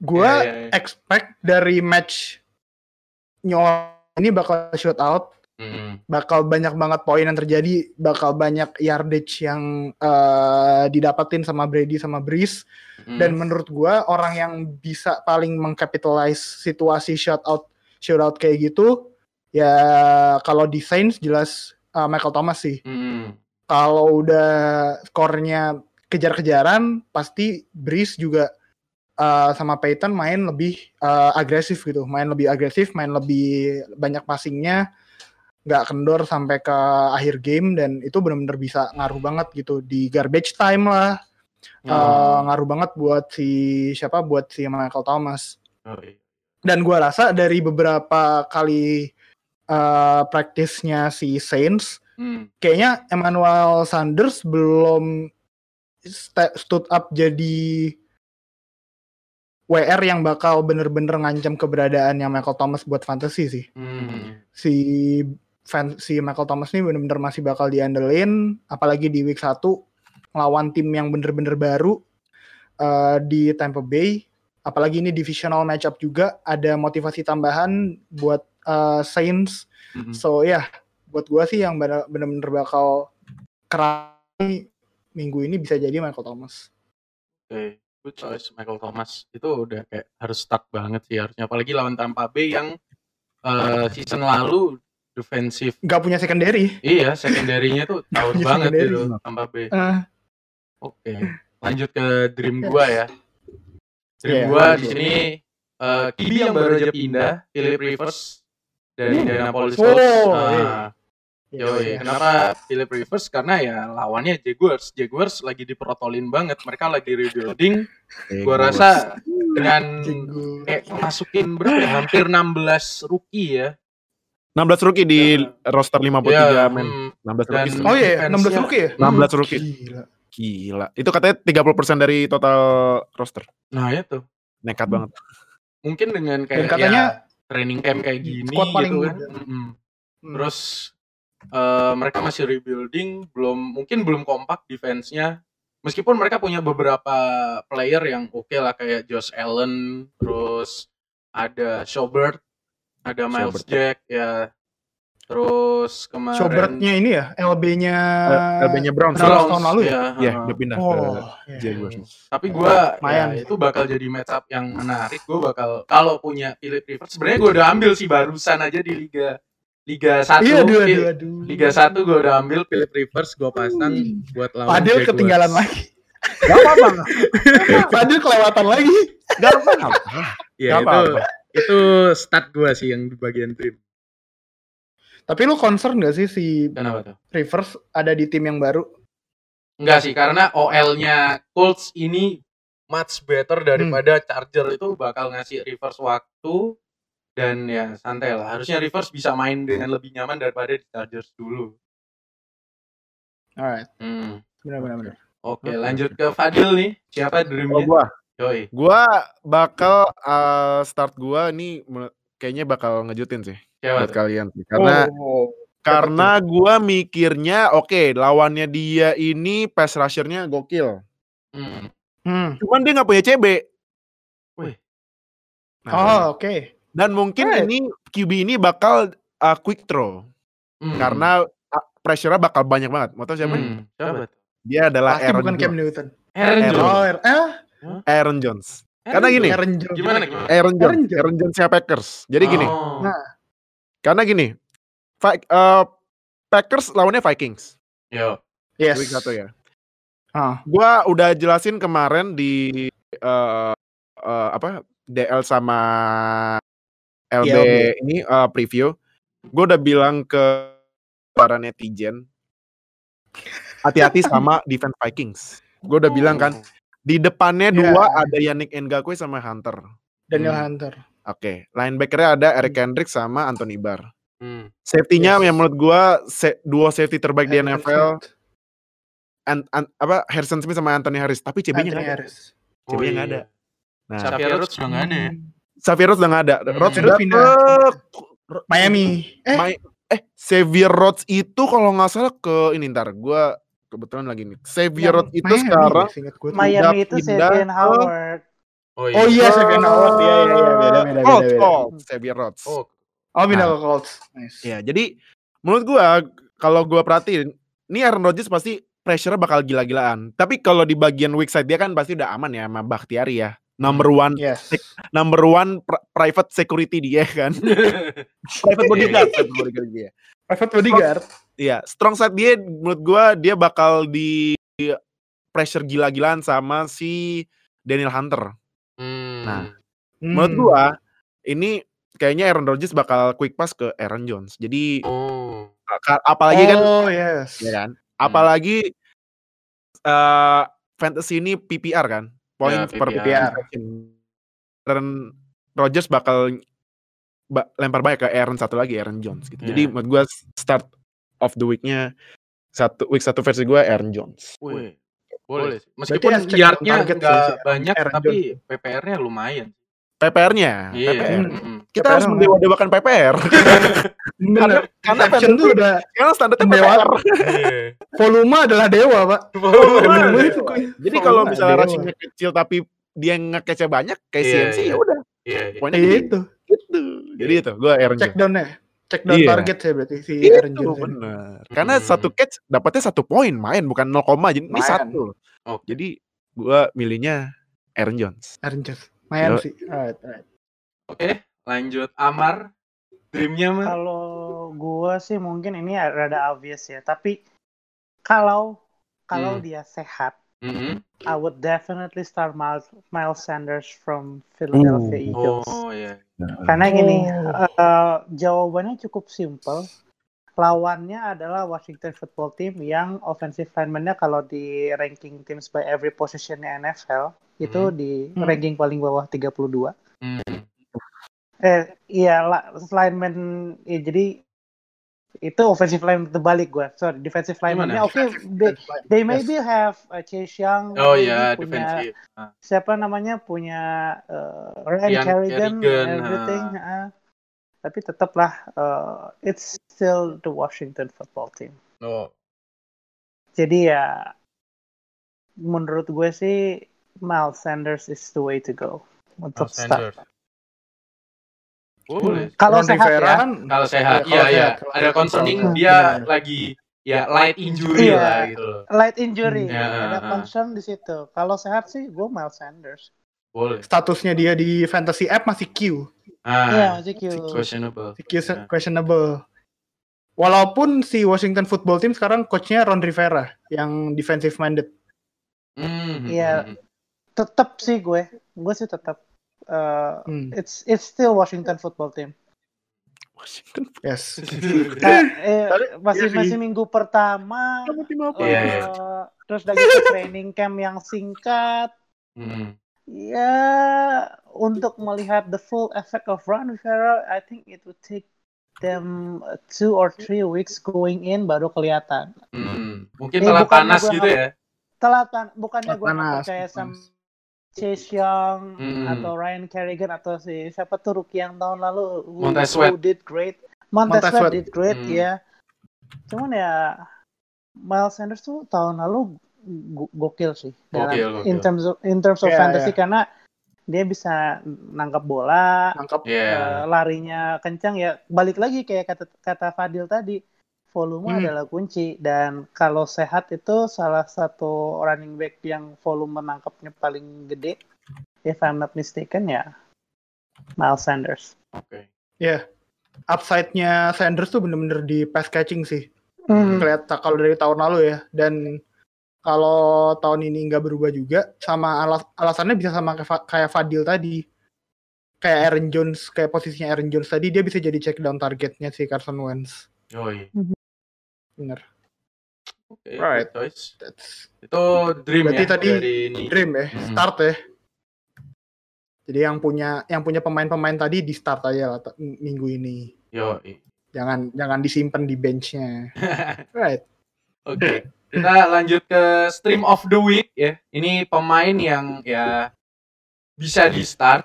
gue yeah, yeah, yeah. expect dari match nyolat ini bakal shoot out, mm-hmm. bakal banyak banget poin yang terjadi, bakal banyak yardage yang uh, didapatin sama Brady sama Brees. Mm-hmm. Dan menurut gue orang yang bisa paling mengcapitalize situasi shoot out, shoot out kayak gitu, ya kalau di Saints jelas uh, Michael Thomas sih. Mm-hmm. Kalau udah skornya kejar-kejaran pasti Brees juga uh, sama Peyton main lebih uh, agresif gitu, main lebih agresif, main lebih banyak passingnya, nggak kendor sampai ke akhir game dan itu benar-benar bisa ngaruh banget gitu di garbage time lah, hmm. uh, ngaruh banget buat si siapa buat si Michael Thomas. Okay. Dan gua rasa dari beberapa kali uh, praktisnya si Saints, hmm. kayaknya Emmanuel Sanders belum stood up jadi W R yang bakal bener-bener ngancam keberadaannya Michael Thomas buat fantasy sih. Hmm. Si fan, si Michael Thomas ini bener-bener masih bakal diandelin, apalagi di week one lawan tim yang bener-bener baru uh, di Tampa Bay. Apalagi ini divisional matchup juga, ada motivasi tambahan buat uh, Saints. Hmm. So ya, yeah, buat gue sih yang bener-bener bakal kerani minggu ini bisa jadi Michael Thomas. Oke, okay. Good choice Michael Thomas. Itu udah kayak harus stuck banget sih harusnya. Apalagi lawan Tampa Bay yang uh, season lalu defensif. Gak punya secondary. Iya, secondary-nya tuh tahu banget gitu Tampa Bay. Uh. Oke, okay. Lanjut ke dream gue ya. Dream yeah, gue di sini uh, Kibi yang baru aja pindah, Philip Rivers dari hmm. Indianapolis Colts. Oh, nah, yeah. Yo, ya. Kenapa Philip Rivers? Karena ya lawannya Jaguars. Jaguars lagi diprotolin banget. Mereka lagi rebuilding. Gue rasa dengan eh, masukin berapa? Hampir enam belas rookie ya. enam belas rookie di ya. Roster lima puluh tiga ya, men. enam belas dan, rookie. Oh iya, enam belas rookie ya? enam belas rookie. Gila. Gila. Itu katanya tiga puluh persen dari total roster. Nah, itu. Nekat banget. Mungkin dengan kayak katanya, ya, training camp kayak gini gitu kan. Mm-hmm. Terus Uh, mereka masih rebuilding, belum mungkin belum kompak defense-nya. Meskipun mereka punya beberapa player yang oke okay lah kayak Josh Allen, terus ada Schobert, Ada Miles Schobert. Jack ya. Terus kemarin Schobertnya ini ya, L B-nya L B-nya Browns tahun lalu ya. Iya, udah pindah ke Jaguars. Tapi gua ya, itu bakal jadi matchup yang menarik. Gua bakal kalau punya Philip Rivers. Sebenarnya gua udah ambil sih barusan aja di liga Liga satu, iya, aduh, aduh, aduh. Liga satu gue udah ambil Philip Rivers, gue pasang uh. buat lawan Fadil Jaguars. Ketinggalan lagi. Gak apa-apa. Fadil kelewatan lagi. Gak apa-apa. Ya, itu, itu stat gue sih yang di bagian tim. Tapi lu concern gak sih si Rivers ada di tim yang baru? Enggak sih, karena O L-nya Colts ini much better daripada hmm. Charger itu bakal ngasih Rivers waktu. Dan ya santai lah, harusnya Rivers bisa main dengan lebih nyaman daripada di Chargers dulu. Alright, hmm. benar-benar. Oke, okay, lanjut ke Fadil nih. Siapa dreamnya? Oh, gua. Yoi. Gua bakal uh, start gua nih kayaknya bakal ngejutin sih Siapa buat itu? Kalian sih. Karena oh, oh. karena gua mikirnya oke okay, lawannya dia ini pass rusher-nya gokil. Hmm. Hmm. Cuman dia nggak punya C B. Wih. Nah, oh oke. Okay. Dan mungkin right. ini Q B ini bakal uh, quick throw. Mm. Karena uh, pressure-nya bakal banyak banget. Mau tahu siapa? Mm. Siapa? Dia adalah Pasti Aaron bukan Jones. Cam Newton. Aaron, Aaron Jones. Aaron, eh? Aaron Jones. Aaron karena gini. Aaron Jones. Gimana, gimana? Aaron Jones. Aaron Jones. Aaron Jones ya Packers. Jadi oh. gini. Nah. Karena gini. Uh, Packers lawannya Vikings. Yo. Yes. Week satu ya. Ah. Gua udah jelasin kemarin di uh, uh, apa? D L sama L B ya, okay. ini uh, preview. Gue udah bilang ke para netizen hati-hati sama defense Vikings. Gue udah oh. bilang kan di depannya yeah. dua ada Yannick Ngakoue sama Hunter. Daniel hmm. Hunter. Oke, okay. Linebacker-nya ada Eric Kendrick sama Anthony Barr. Hmm. Safety-nya yes. yang menurut gue se- duo safety terbaik Harrison. Di N F L. And, and, apa Harrison Smith sama Anthony Harris, tapi C B-nya enggak ada. C B-nya enggak ada. Nah, Harris juga enggak ada. Xavier Rhodes udah gak ada. Rhodes udah pindah ke Miami. Eh, My, eh Xavier Rhodes itu kalau gak salah ke ini ntar. Gue kebetulan lagi nih. Xavier Rhodes itu Miami, sekarang gue, Miami itu Xavier Howard. Oh iya, oh, iya Xavier Howard. Iya, iya, iya. Beda, beda, Colts, Colts. Xavier Rhodes. Oh, oh pindah ke Colts. Nice. Ya, jadi menurut gue kalau gue perhatiin, ini Aaron Rodgers pasti pressure-nya bakal gila-gilaan. Tapi kalau di bagian weak side dia kan pasti udah aman ya sama Bakhtiari ya. Number one, yes. number one pr- private security dia kan. Private bodyguard, bodyguard dia. Private bodyguard. Iya, strong side dia menurut gue dia bakal di pressure gila-gilaan sama si Daniel Hunter. Hmm. Nah, hmm. menurut gue ini kayaknya Aaron Rodgers bakal quick pass ke Aaron Jones. Jadi oh. apalagi kan, oh, yes. ya kan, apalagi uh, fantasy ini P P R kan. Poin ya, per P P R. Aaron Rodgers bakal ba- lempar banyak ke Aaron satu lagi Aaron Jones gitu. Yeah. Jadi menurut gue start of the week-nya satu week satu versi gue Aaron Jones. Wih, boleh. Meskipun yard-nya enggak banyak Aaron tapi Jones. P P R-nya lumayan. P P R-nya. Yeah. P P R. Mm-hmm. Kita P P R harus mendewa-dewakan P P R. Benar. Karena P P R itu udah karena standarnya P P R. Volume adalah dewa, Pak. Volume itu. Jadi kalau misalnya rushing-nya kecil tapi dia nge-catch-nya banyak kayak yeah, C M C yeah. ya udah. Iya. Yeah, Poinnya yeah. gitu. Gitu. Jadi itu gua Aaron. Check down-nya. Check down yeah. target ya berarti si itu Aaron Jones. Benar. Karena hmm. satu catch dapatnya satu poin main bukan nol, jadi ini satu. Oh. Jadi gua milihnya Aaron Jones. Aaron Jones. Mayan sih. Alright, alright. Oke, okay, lanjut Amar. Dreamnya mah? Kalau gua sih mungkin ini rada obvious ya, tapi kalau kalau hmm. dia sehat, mm-hmm. I would definitely start Miles, Miles Sanders from Philadelphia mm. Eagles. Oh, yeah. Karena gini, oh. uh, jawabannya cukup simple. Lawannya adalah Washington Football Team yang offensive lineman-nya kalau di ranking teams by every position-nya N F L itu hmm. di ranking hmm. paling bawah tiga puluh dua. Hmm. Eh iya lineman ya, jadi itu offensive line terbalik gue. Sorry, defensive lineman-nya oke okay, they, they maybe yes. have uh, Chase Young. Oh iya, yeah, defensive. Huh. Siapa namanya punya uh, Ryan Kerrigan everything, huh. uh, tapi tetaplah uh, it's still the Washington Football Team. Oh. Jadi ya menurut gue sih Miles Sanders is the way to go untuk Miles start. Sanders. Boleh. Kalau sehat ya. Kan, kalau sehat. Iya, iya. Ya. Ada concerning dia ya. Lagi ya light injury ya. Lah gitu. Light injury. Ya. Ada concern di situ. Kalau sehat sih gue Miles Sanders. Boleh. Statusnya dia di fantasy app masih Q. Ah, iya, masih Q. Questionable. Q questionable. Walaupun si Washington Football Team sekarang coachnya Ron Rivera yang defensive minded. Mm-hmm. Ya, tetap sih gue. Gue sih tetap. Uh, hmm. It's it's still Washington Football Team. Washington, yes. eh, eh, masih masih minggu pertama. Uh, yeah, yeah. Terus dari training camp yang singkat. Hmm. Ya, untuk melihat the full effect of Ron Rivera, I think it would take them two or three weeks going in baru kelihatan. Hmm. Mungkin eh, telat panas gitu ngap- ya. Telat panas, bukannya gue percaya sama Chase Young hmm. atau Ryan Kerrigan atau si siapa tuh rookie yang tahun lalu who, who did great, Montez Sweat did great hmm. ya. Cuman ya Miles Sanders tuh tahun lalu go- gokil sih dalam gokil, gokil. in terms of in terms of yeah, fantasy yeah. Karena dia bisa nangkap bola, nangkap yeah. uh, larinya kencang ya. Balik lagi kayak kata kata Fadil tadi, volume hmm. adalah kunci, dan kalau sehat itu salah satu running back yang volume menangkapnya paling gede, if I'm not mistaken ya, Miles Sanders. Oke. Okay. Ya, yeah. Upside-nya Sanders tuh bener-bener di pass catching sih. Hmm. Kelihatan kalau dari tahun lalu ya, dan kalau tahun ini nggak berubah juga, sama alas- alasannya bisa sama kayak Fadil tadi, kayak Aaron Jones, kayak posisinya Aaron Jones tadi, dia bisa jadi check down targetnya si Carson Wentz. Oh iya. Benar. Okay, right. That's... Itu dream berarti ya. Tadi dream ya, mm-hmm. start ya. Jadi yang punya yang punya pemain-pemain tadi di start aja lah t- minggu ini. Yo. Jangan jangan disimpan di bench-nya. Right. Oke. Okay. Kita lanjut ke stream of the week ya. Ini pemain yang ya bisa di start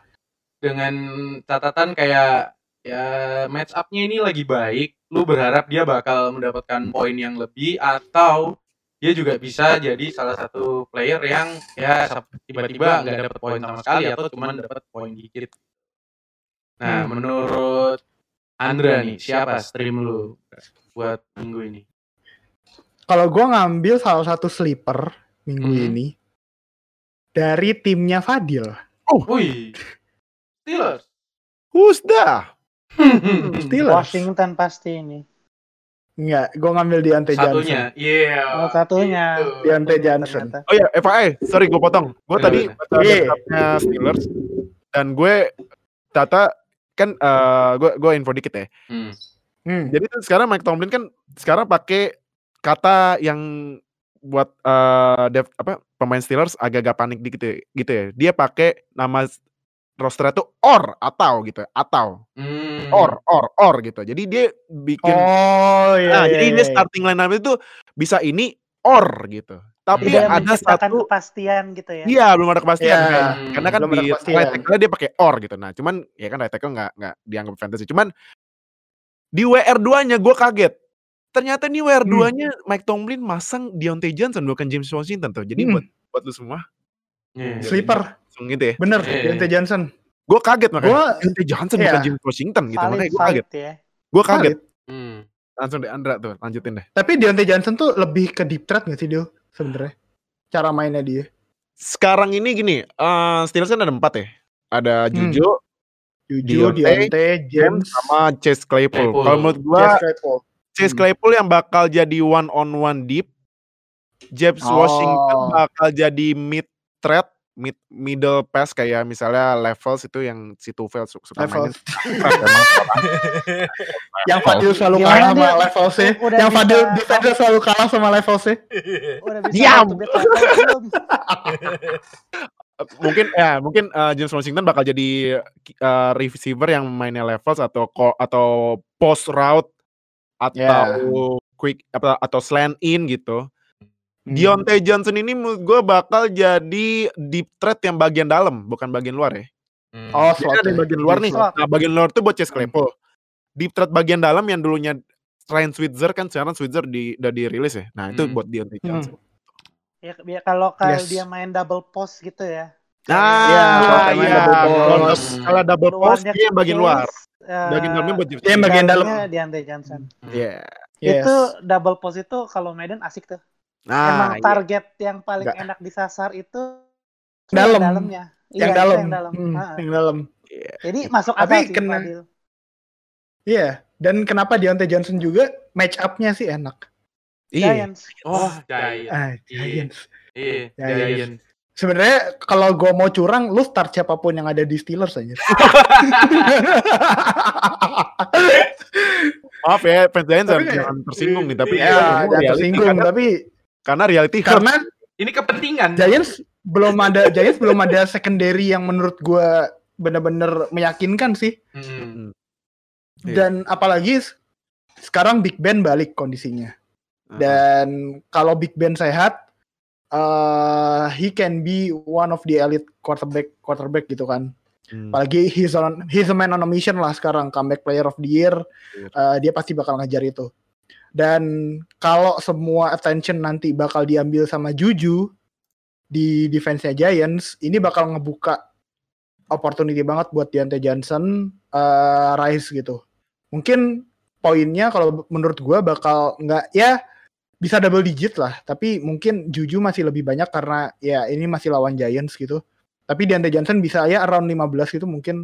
dengan catatan kayak ya match up-nya ini lagi baik. Lu berharap dia bakal mendapatkan poin yang lebih, atau dia juga bisa jadi salah satu player yang ya tiba-tiba nggak dapat poin sama sekali atau cuma dapat poin dikit. Nah, hmm. menurut Andra nih, siapa stream lu buat minggu ini? Kalau gue ngambil salah satu sleeper minggu hmm. ini dari timnya Fadil. Oh, wih, Steelers. Who's that? Steelers. Washington pasti ini. Enggak, gue ngambil Deontay Johnson. Satunya, iya. Yeah. Oh, satunya. Deontay Johnson. Oh ya, F Y I, sorry gue potong. Gue tadi yeah. Steelers dan gue data kan uh, gue gue info dikit ya. Hmm. Hmm. Jadi sekarang Mike Tomlin kan sekarang pakai kata yang buat uh, dev, apa pemain Steelers agak-agak panik dikit ya, gitu ya. Dia pakai nama roster itu or atau gitu, atau hmm. or or or gitu. Jadi dia bikin oh iya. Nah, iya, jadi iya. Ini starting lineup itu bisa ini or gitu. Tapi ya, ada satu kepastian gitu ya. Iya, belum ada kepastian ya. Kan. Hmm. Karena kan belum di right tackle dia pakai or gitu. Nah, cuman ya kan right tackle enggak enggak dianggap fantasy. Cuman di W R two-nya gue kaget. Ternyata nih W R two-nya hmm. Mike Tomlin masang Deontay Johnson bukan James Washington tuh. Jadi hmm. buat buat lu semua. Hmm. Sleeper gitu ya. Bener, yeah. Deontay Johnson. Gue kaget makanya. Gua, Deontay Johnson yeah. bukan James Washington gitu, makanya gue kaget. Ya. Gue kaget. Hmm. Langsung deh Andra tuh, lanjutin deh. Tapi Deontay Johnson tuh lebih ke deep threat nggak sih Dio sebenarnya? Cara mainnya dia. Sekarang ini gini, uh, Steelers kan ada empat ya. Ada Juju, hmm. Juju, Deontay, James, sama Chase Claypool. Claypool. Kalau menurut gue, Chase Claypool. Chase Claypool hmm. yang bakal jadi one on one deep. James oh. Washington bakal jadi mid threat. Mid, middle pass kayak misalnya levels itu yang si Tufel suka mainin. Yang Fadil selalu kalah sama levels sih. Yang Fadil defender selalu kalah sama levels sih. Diam. Mungkin ya, mungkin uh, James Washington bakal jadi uh, receiver yang mainnya levels atau atau post route atau yeah. quick atau, atau slant in gitu. Hmm. Deontay Johnson ini menurut gue bakal jadi deep threat yang bagian dalam, bukan bagian luar ya. Hmm. Oh, slot ya. Bagian luar nih. Nah, bagian luar tuh buat Chase Claypool. Deep threat bagian dalam yang dulunya Ryan Switzer kan sekarang Switzer di, udah dirilis ya. Nah, itu hmm. buat Deontay Johnson. Hmm. Ya, ya kalau kalau yes. dia main double post gitu ya. Nah, ya, kalau ya, double post, kalau double post dia bagian luar. uh, bagian dalamnya buat Jefferson. Iya, yeah, bagian dalamnya dalam. DeAndre Johnson. Iya. Yeah. Yes. Itu double post itu kalau Madden asik tuh. Nah, emang target yeah. yang paling Gak. enak disasar itu dalam. dalamnya. Yang, iya, dalam. yang dalam. Hmm, ah. Yang dalam. Yeah. Jadi masuk apa sih kena... Fadil? Iya, yeah. Dan kenapa Deontay Johnson juga match up-nya sih enak. Giants. Oh, Giants. Ah, Giants. Iya, Giants. Sebenarnya kalau gue mau curang, lu start siapapun yang ada di Steelers aja. Maaf ya, fans Giants jangan tersinggung nih, tapi iya, jangan tersinggung, tapi karena reality karena ini kepentingan. Giants belum ada Giants belum ada secondary yang menurut gue benar-benar meyakinkan sih. Hmm. Dan yeah. apalagi sekarang Big Ben balik kondisinya. Dan kalau Big Ben sehat, uh, he can be one of the elite quarterback quarterback gitu kan. Hmm. Apalagi he's on he's a man on a mission lah sekarang, comeback player of the year. Yeah. Uh, dia pasti bakal ngejar itu. Dan kalau semua attention nanti bakal diambil sama Juju di defense-nya Giants, ini bakal ngebuka opportunity banget buat Deontay Johnson uh, rise gitu. Mungkin poinnya kalau menurut gue bakal nggak, ya bisa double digit lah. Tapi mungkin Juju masih lebih banyak karena ya ini masih lawan Giants gitu. Tapi Deontay Johnson bisa ya around lima belas gitu mungkin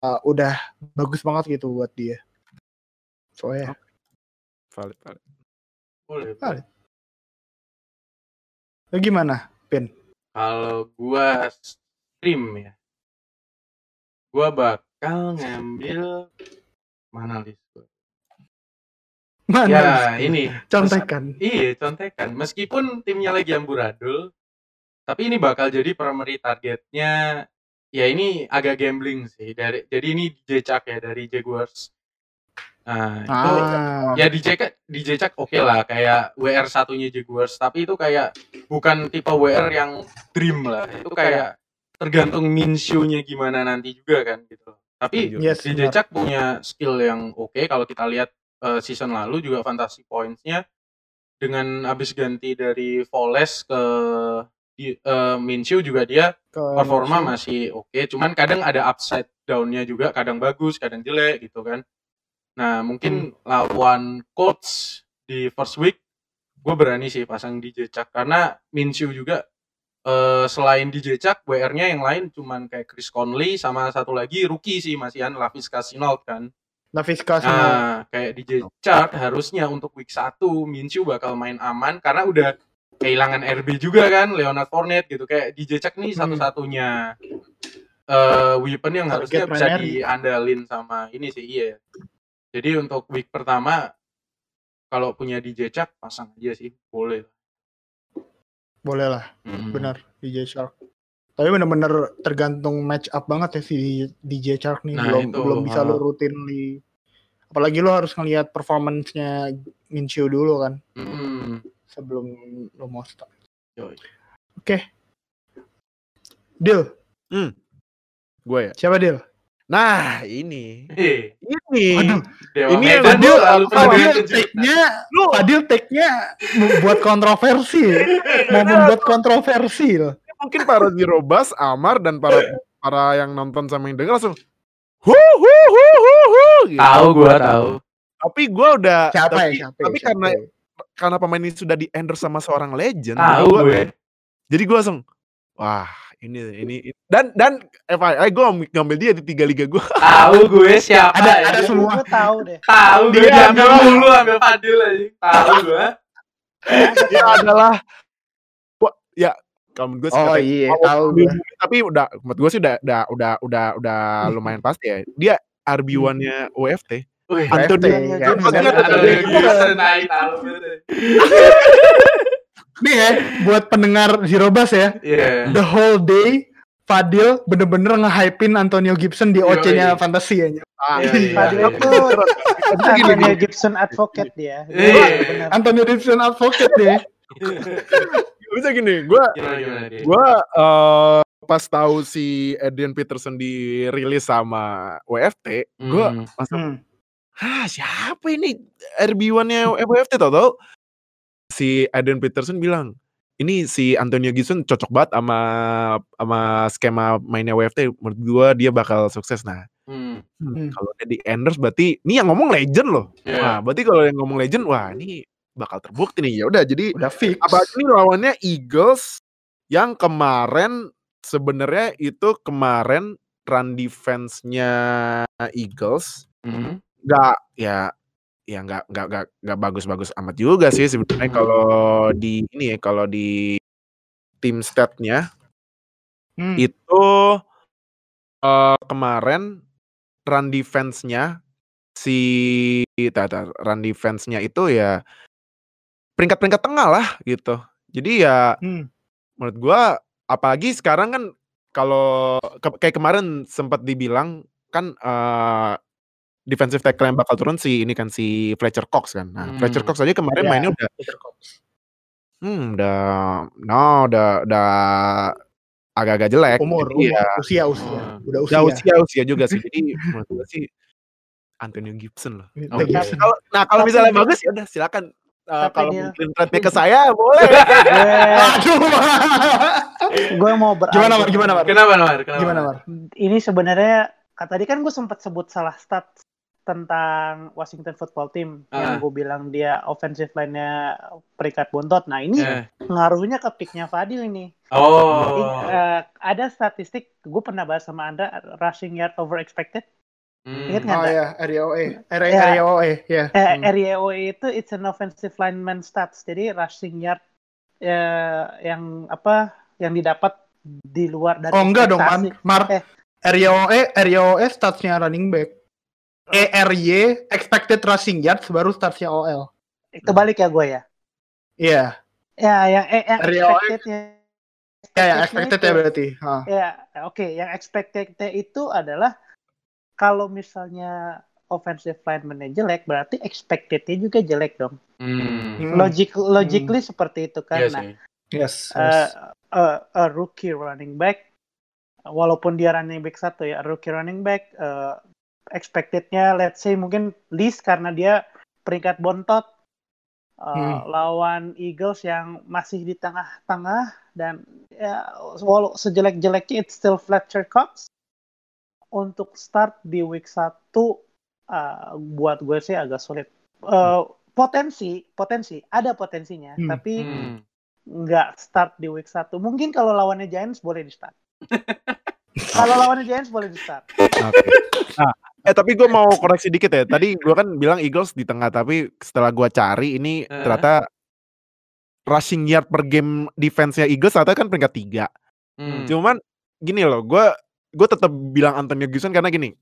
uh, udah bagus banget gitu buat dia. So ya. Yeah. Valid, valid. Boleh. Valid. Lo gimana, Pin? Kalau gue stream ya, gue bakal ngambil mana list gue? Mana ya list? Ini contekan. Mes- iya contekan. Meskipun timnya lagi amburadul, tapi ini bakal jadi primary targetnya. Ya ini agak gambling sih. Dari jadi ini D J Cak ya dari Jaguars. Nah, itu ah. ya D J Cak oke okay lah. Kayak W R satunya Jaguars. Tapi itu kayak bukan tipe W R yang dream lah. Itu kayak tergantung Minshew-nya gimana nanti juga kan gitu. Tapi yes, D J Cak punya skill yang oke okay. Kalau kita lihat uh, season lalu juga fantasy points-nya dengan habis ganti dari Foles ke uh, Minshew juga dia ke performa Minshew. Masih oke okay. Cuman kadang ada upside down-nya juga, kadang bagus, kadang jelek gitu kan. Nah, mungkin hmm. lawan Colts di first week gue berani sih pasang D J Cak karena Minshew juga. Uh, selain D J Cak, W R-nya yang lain cuman kayak Chris Conley sama satu lagi rookie sih masihan Laviska Shenault kan. Laviska Shenault. Nah, kayak D J Cak harusnya untuk week satu Minshew bakal main aman karena udah kehilangan R B juga kan, Leonard Fournette gitu. Kayak D J Cak nih satu-satunya uh, weapon yang harusnya Target bisa diandalin sama ini sih iya. Jadi untuk week pertama kalau punya D J Cak pasang aja sih, boleh. Boleh lah, mm-hmm. benar D J Shark. Tapi benar-benar tergantung match up banget ya si D J Shark nih. Nah, belum itu, belum bisa lo rutin di, apalagi lo harus ngelihat performance-nya Minshew dulu kan, mm-hmm. sebelum lo mau start. Oke, okay. Deal. Mm. Gue ya. Siapa Deal? Nah ini, hey. ini, Aduh, ini Fadil, Fadil take-nya, Fadil take-nya membuat kontroversi, mau membuat kontroversi loh. Mungkin para Jirobas, Amar dan para para yang nonton sama yang dengar langsung, hu hu hu hu hu. Gitu. Tahu gue tahu. Tapi gue udah, siapa tapi, ya, siapa, tapi siapa. karena karena pemain ini sudah di endorse sama seorang legend, tahu gua, gue. Jadi gue langsung, wah. Ini, ini ini dan dan F Y I gue ngambil dia di tiga liga gue. Tahu gue siapa? Ada ya? Ada semua. Gue tahu deh. Tahu dia ambil dulu ambil Fadil aja. Tahu gue. Ya adalah gua, ya kalau gue sih oh, iya, tahu gue. Tapi udah menurut gue sih udah udah udah udah, udah lumayan pasti ya. Dia R B one-nya U F T. Antonio. Nih ya, buat pendengar Zirobas ya, yeah. the whole day Fadil bener-bener nge-hypein Antonio Gibson di O C-nya Fantasy ya. Ah, yeah, yeah, Fadil yeah, tuh yeah. Antonio Gibson advocate dia. Yeah, yeah. Antonio Gibson advocate dia. Bisa gini, gue gue uh, pas tahu si Adrian Peterson dirilis sama W F T, gue mm. langsung, mm. ah siapa ini R B one-nya W F T tau-tau? Si Adrian Peterson bilang, ini si Antonio Gibson cocok banget sama sama skema mainnya W F T. Menurut gue dia bakal sukses. Nah, Hmm. Hmm. Kalau dia di Anders berarti ini yang ngomong legend loh. Yeah. Nah, berarti kalau yang ngomong legend, wah ini bakal terbukti nih. Ya udah, jadi udah fix. Apalagi ini lawannya Eagles yang kemarin sebenarnya itu kemarin run defense-nya Eagles mm-hmm. nggak ya ya nggak nggak nggak nggak bagus-bagus amat juga sih sebenarnya kalau di ini ya kalau di team stat-nya mm. itu uh, kemarin run defense-nya si tata run defense-nya itu ya peringkat-peringkat tengah lah gitu. Jadi ya hmm. menurut gua apalagi sekarang kan kalau ke- kayak kemarin sempat dibilang kan uh, defensive tackle yang bakal turun si ini kan si Fletcher Cox kan. Nah, hmm. Fletcher Cox aja kemarin yeah. mainnya udah Hmm, udah no, udah udah agak-agak jelek. Umur, umur ya, usia usia. Udah usia. Udah usia usia juga sih. Jadi menurut gua sih Antonio Gibson loh. Oh, Gibson. Kalau, nah kalau misalnya tapi, bagus ya udah silakan. Uh, kalau mungkin trade ke saya boleh. Aduh. Gue mau ber. Gimana Mar? Gimana Mar? Kenapa Mar? Gimana Mar? Ini sebenarnya kata tadi kan gue sempat sebut salah stat tentang Washington Football Team uh. yang gue bilang dia offensive line-nya peringkat bontot. Nah ini uh. ngaruhnya ke pick-nya Fadil ini. Oh. Jadi, uh, ada statistik gue pernah bahas sama Anda rushing yard over expected. Hmm. Ingat nggak? Oh ya, R O A, R O A, ya. R O A itu it's an offensive lineman stats. Jadi rushing yard eh, yang apa? Yang didapat di luar dari. Oh enggak dong, man. Mar- eh. R O A, R O A statsnya running back. E R Y expected rushing yards baru statsnya O L. Kebalik ya gue ya. Iya. Yeah. Ya yang expectednya. Ya yang expected ya berarti. Ya, oke. Yang expectednya itu adalah kalau misalnya offensive lineman-nya jelek, berarti expected-nya juga jelek dong. Mm. Logic, logically mm. seperti itu kan. Yes, nah, yes, uh, yes. Uh, a rookie running back, walaupun dia running back satu ya, a rookie running back, uh, expected-nya let's say mungkin least karena dia peringkat bontot, uh, mm. lawan Eagles yang masih di tengah-tengah, dan ya, walau sejelek-jeleknya it's still Fletcher Cox. Untuk start di week satu uh, buat gue sih agak sulit. Uh, potensi, potensi, ada potensinya, hmm. tapi nggak hmm. start di week satu. Mungkin kalau lawannya Giants boleh di start. Kalau lawannya Giants boleh di start. Okay. Nah, eh tapi gue mau koreksi dikit ya. Tadi gue kan bilang Eagles di tengah, tapi setelah gue cari ini uh. ternyata rushing yard per game defense-nya Eagles ternyata kan peringkat tiga. Hmm. Cuman gini loh, gue gue tetap bilang Antonio Gibson karena gini.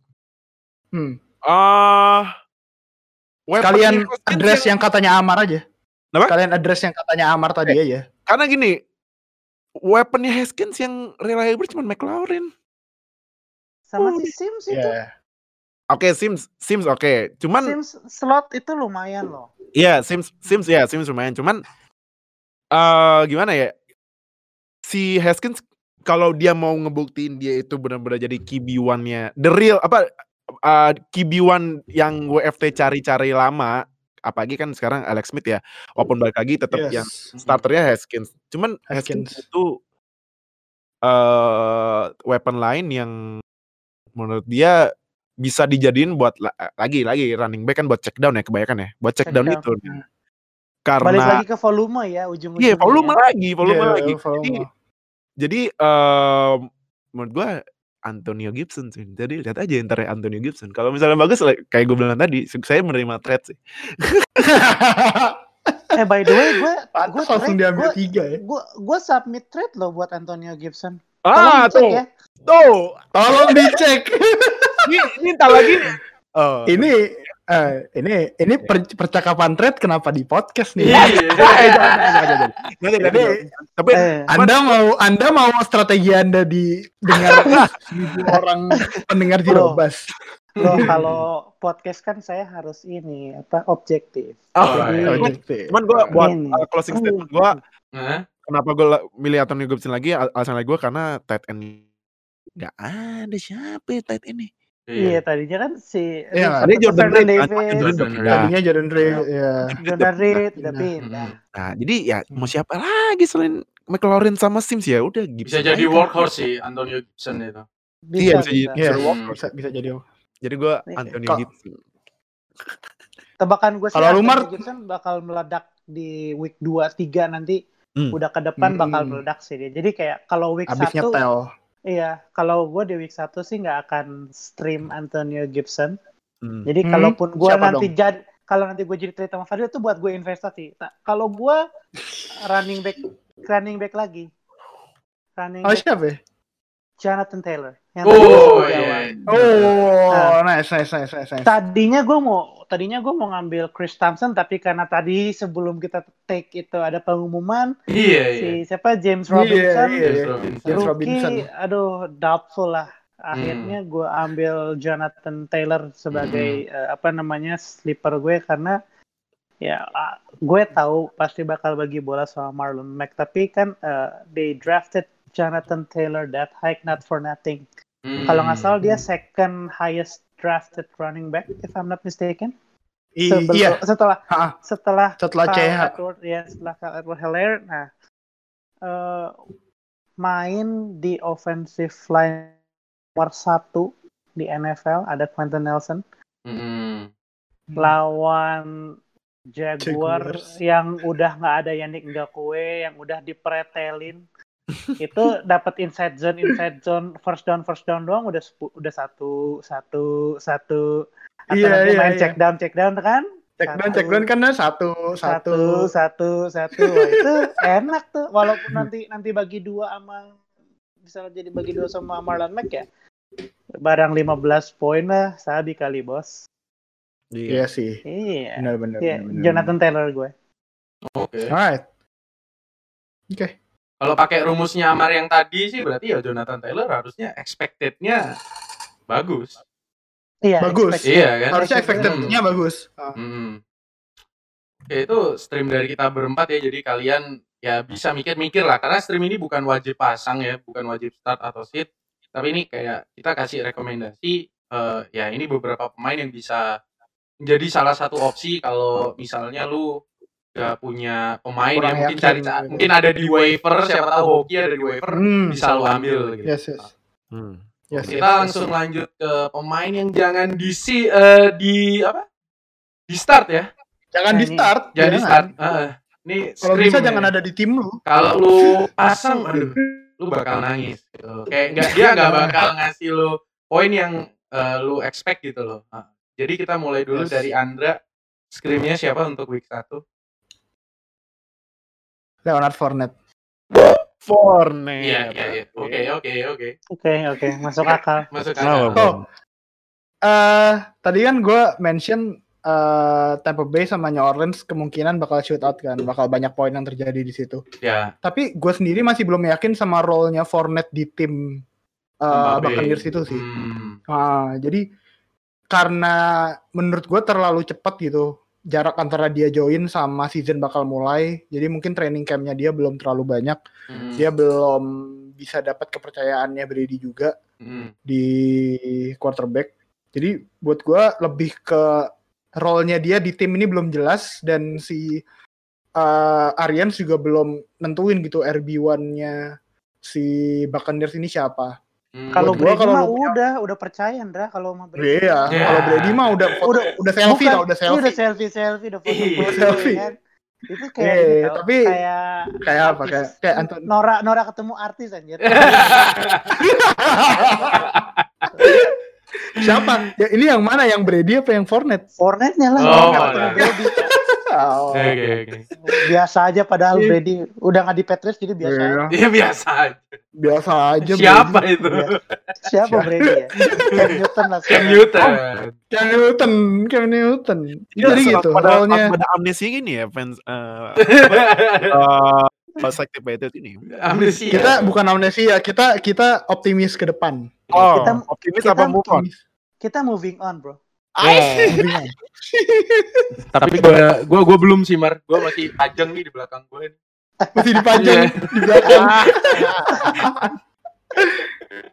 Hmm. Uh, Kalian address yang... yang katanya Amar aja. Kenapa? Kalian address yang katanya Amar tadi eh. aja. Karena gini, weaponnya Haskins yang reliable cuma McLaurin. Sama oh. si Sims itu. Yeah. Oke okay, Sims, Sims oke. Okay. Cuman Sims slot itu lumayan loh. Iya yeah, Sims, Sims ya yeah, Sims lumayan. Cuman uh, gimana ya si Haskins. Kalau dia mau ngebuktiin dia itu benar-benar jadi Q B one-nya, the real apa uh, Q B one yang W F T cari-cari lama, apalagi kan sekarang Alex Smith ya, walaupun balik lagi tetap yes. yang starternya Haskins. Cuman Haskins, Haskins itu uh, weapon lain yang menurut dia bisa dijadiin buat lagi-lagi running back kan buat check down ya kebanyakan ya, buat check, check down, down itu. Hmm. Karena balik lagi ke volume ya ujung-ujungnya. Iya, yeah, volume ya. lagi, volume yeah, lagi. Volume. Jadi, Jadi um, menurut gue Antonio Gibson sih. Jadi lihat aja ntar Antonio Gibson. Kalau misalnya bagus kayak gue bilang tadi, saya menerima trade sih. eh by the way gue gue langsung diambil tiga ya. Gue gue submit trade loh buat Antonio Gibson. Ah tuh ya. tuh tolong dicek. ini ini ntar lagi. Oh. Ini. Uh, ini ini per, percakapan trade kenapa di podcast nih? Tapi Anda mau Anda mau strategi Anda didengar orang pendengar di Robas. Loh, kalau podcast kan saya harus ini apa objektif. Oh, jadi, objektif. Cuman gue buat uh, closing statement gue, uh-huh. kenapa gue milih Antonio Gibson lagi? Alasan lagi gue karena tight end nggak ada siapa tight end ini. Iya, yeah. tadinya kan si yeah, tadi Jordan Reed, tadinya Jordan Reed, ya. Jordan Reed udah pindah. Nah, jadi ya mau siapa lagi selain McLaurin sama Sims ya? Udah Gibson. Bisa jadi workhorse sih Antonio Gibson itu. Iya, bisa jadi workhorse, bisa jadi. Jadi gue Anthony Kalo, Gibson. Tebakan gue sih Anthony Lumar, Gibson bakal meledak di week dua tiga nanti. Hmm. Udah ke depan hmm. bakal meledak sih dia. Jadi kayak kalau week abis satu nyetel. Iya, kalau gue di week satu sih gak akan stream Antonio Gibson. Hmm. Jadi kalaupun gue nanti jadi kalau nanti gue jadi trade sama Fadil itu buat gue investasi. Nah, kalau gue running back running back lagi. Running oh, back. Siapa? Jonathan Taylor. Yang oh, yeah. oh nah, nice, nice, nice, nice. Tadinya gue mau, tadinya gue mau ngambil Chris Thompson, tapi karena tadi sebelum kita take itu ada pengumuman, yeah, si yeah. siapa James Robinson, yeah, yeah, yeah. Robinson. James Robinson. Rookie, aduh doubtful lah. Akhirnya hmm. gue ambil Jonathan Taylor sebagai hmm. uh, apa namanya sleeper gue karena ya uh, gue tahu pasti bakal bagi bola sama Marlon Mack, tapi kan uh, they drafted Jonathan Taylor that high not for nothing. Hmm. Kalau nggak salah dia second highest drafted running back if I'm not mistaken. I, Sebel- iya. Setelah uh, setelah setelah C H. Ya setelah Kyle Edwards-Helaire. Nah uh, main di offensive line nomor satu di N F L ada Quentin Nelson hmm. lawan Jaguars, Jaguars yang udah nggak ada Yannick Ngakoue yang udah dipretelin. Itu dapat inside zone inside zone first down first down doang udah udah satu satu satu atau yeah, yeah, main yeah. check down check down kan check satu, down check down kan satu satu satu satu Wah, itu enak tuh walaupun nanti nanti bagi dua sama misalnya jadi bagi dua sama Marlon Mack ya barang lima belas poin lah sabi kali bos iya yeah. sih yeah. iya benar yeah. benar Jonathan Taylor gue oke okay. alright oke okay. Kalau pakai rumus nyamar yang tadi sih berarti ya Jonathan Taylor harusnya expected-nya bagus. Iya, bagus. Expected. Iya kan? Harusnya expected-nya hmm. bagus. Hmm. Oke, itu stream dari kita berempat ya. Jadi kalian ya bisa mikir-mikir lah karena stream ini bukan wajib pasang ya, bukan wajib start atau sit. Tapi ini kayak kita kasih rekomendasi uh, ya ini beberapa pemain yang bisa menjadi salah satu opsi kalau misalnya lu gak punya pemain yang mungkin cari ya. Mungkin ada di waiver siapa tahu hoki ada di waiver hmm. bisa lo ambil gitu. Yes, yes. Hmm. Yes, kita yes, langsung yes. lanjut ke pemain yang jangan di si uh, di apa di start ya jangan nah, di start jangan di start uh, ini kalau bisa ya. Jangan ada di tim lu kalau lu pasang aduh lu bakal nangis gitu. Kayak nggak dia nggak bakal ngasih lu poin yang uh, lu expect gitu loh uh, jadi kita mulai dulu yes. dari Andra scrimnya siapa untuk week satu Leonard Fournette. Fournette. Iya, iya, iya. Oke, oke, oke. Oke, oke. Masuk akal. Masuk akal. So, uh, tadi kan gue mention uh, Tampa Bay sama New Orleans kemungkinan bakal shootout kan. Bakal banyak poin yang terjadi di situ. Iya. Yeah. Tapi gue sendiri masih belum yakin sama role-nya Fournette di tim uh, Buccaneers itu sih. Hmm. Uh, jadi karena menurut gue terlalu cepat gitu. Jarak antara dia join sama season bakal mulai, jadi mungkin training camp-nya dia belum terlalu banyak, mm. dia belum bisa dapat kepercayaannya Brady juga mm. di quarterback. Jadi buat gue lebih ke role-nya dia di tim ini belum jelas dan si uh, Arians juga belum nentuin gitu R B one-nya si Buccaneers ini siapa. Hmm. Kalau Brady gua, mah punya... udah udah percaya Ndra kalau sama Brady. Iya, yeah. kalau Brady mah udah foto, udah udah selfie tau, udah selfie. Udah selfie, selfie, udah foto, foto selfie. Kan? Itu kayak yeah, gitu, tapi kayak kayak apa kayak kayak Anton Nora Nora ketemu artis anjir. Siapa? Ya, ini yang mana yang Brady apa yang Fournette? Fournette-nya lah. Oh, oh. Okay, okay. Biasa aja padahal Brady udah nggak di Patriots jadi biasa. Iya yeah. biasa aja. Biasa aja. Siapa Brady. Itu? Biasa. Siapa Brady ya? Cam Newton lah. Cam Newton. Cam Newton. Cam Newton. Jadi gitu. Pada, pada amnesi gini ya fans. Uh, uh, Bahasa aktif Patriots ini. Amnesi. Kita ya. Bukan amnesi ya. Kita kita optimis ke depan. Oh. Kita optimis kita, apa move on? Kita moving on bro. Yeah. Tapi gue gue gue belum sih Mar, gue masih pajang nih di belakang gue nih. Masih dipajang yeah. di belakang.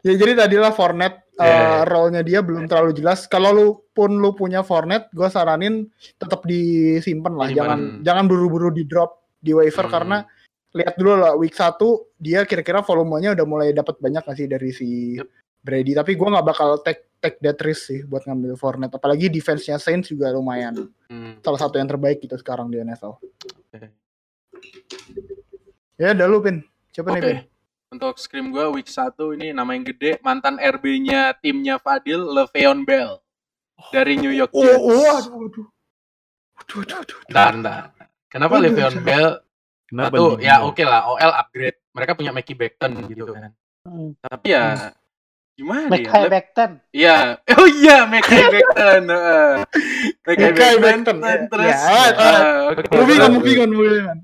Ya jadi tadilah Fournette yeah. uh, role-nya dia belum terlalu jelas. Kalau lu pun lu punya Fournette, gue saranin tetap disimpan lah, Simpan. jangan jangan buru-buru di drop di waiver hmm. karena lihat dulu lah week satu dia kira-kira volumenya udah mulai dapat banyak nggak sih dari si yep. Brady. Tapi gue nggak bakal take take that risk sih buat ngambil Fournette. Apalagi defense-nya Saints juga lumayan. Hmm. Salah satu yang terbaik gitu sekarang di N F L. Okay. Ya udah lu, Pin. Coba okay. nih, Pin. Untuk scrim gue week satu ini nama yang gede, mantan R B-nya timnya Fadil, Le'Veon Bell. Dari New York Jets. Oh, oh, aduh, aduh. Aduh, aduh, aduh. Bentar, bentar. Kenapa aduh, Le'Veon aduh. Bell? Kenapa satu, ya oke okay lah, O L upgrade. Mereka punya Mackie Becton gitu kan. Hmm. Tapi ya, gimana Mackie ya? Mackie Becton. Iya. Oh iya, Mackie Becton. Mackie Becton. Terus. Moving on, moving on, moving on.